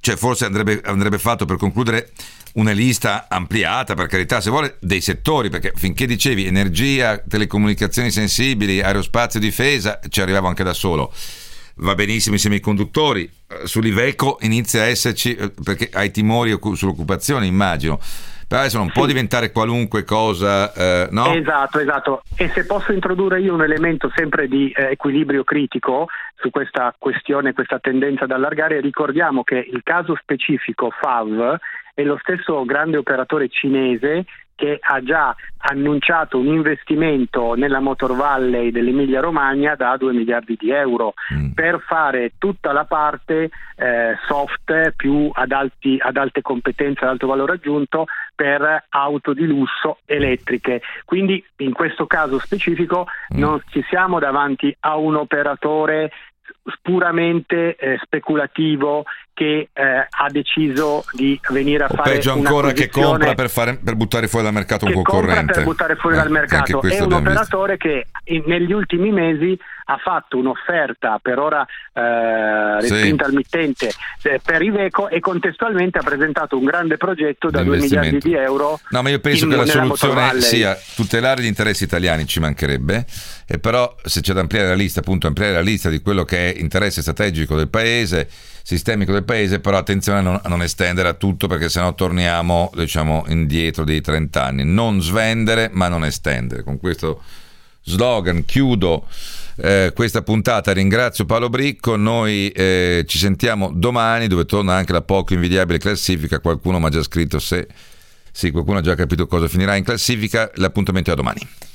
Cioè forse andrebbe fatto, per concludere, una lista ampliata, per carità, se vuole, dei settori, perché finché dicevi energia, telecomunicazioni sensibili, aerospazio, difesa, ci arrivavo anche da solo. Va benissimo i semiconduttori, sull'Iveco inizia a esserci, perché hai timori sull'occupazione, immagino. Però adesso non può diventare qualunque cosa, no? Esatto. E se posso introdurre io un elemento sempre di equilibrio critico su questa questione, questa tendenza ad allargare, ricordiamo che il caso specifico FAV è lo stesso grande operatore cinese che ha già annunciato un investimento nella Motor Valley dell'Emilia-Romagna da 2 miliardi di euro per fare tutta la parte soft più ad alte competenze, ad alto valore aggiunto per auto di lusso elettriche. Quindi in questo caso specifico non ci siamo davanti a un operatore puramente speculativo che ha deciso di venire a fare peggio ancora che compra per buttare fuori dal mercato un concorrente, per buttare fuori dal mercato. È un operatore che negli ultimi mesi ha fatto un'offerta per ora respinta al mittente per Iveco e contestualmente ha presentato un grande progetto da 2 miliardi di euro. No, ma io penso che la soluzione sia tutelare gli interessi italiani, ci mancherebbe, e però se c'è da ampliare la lista, appunto ampliare la lista di quello che è interesse strategico del paese, sistemico del paese, però attenzione a non estendere a tutto, perché sennò torniamo, diciamo, indietro dei 30 anni. Non svendere, ma non estendere. Con questo slogan chiudo questa puntata. Ringrazio Paolo Bricco. Noi ci sentiamo domani, dove torna anche la poco invidiabile classifica. Qualcuno mi ha già scritto se qualcuno ha già capito cosa finirà in classifica. L'appuntamento è a domani.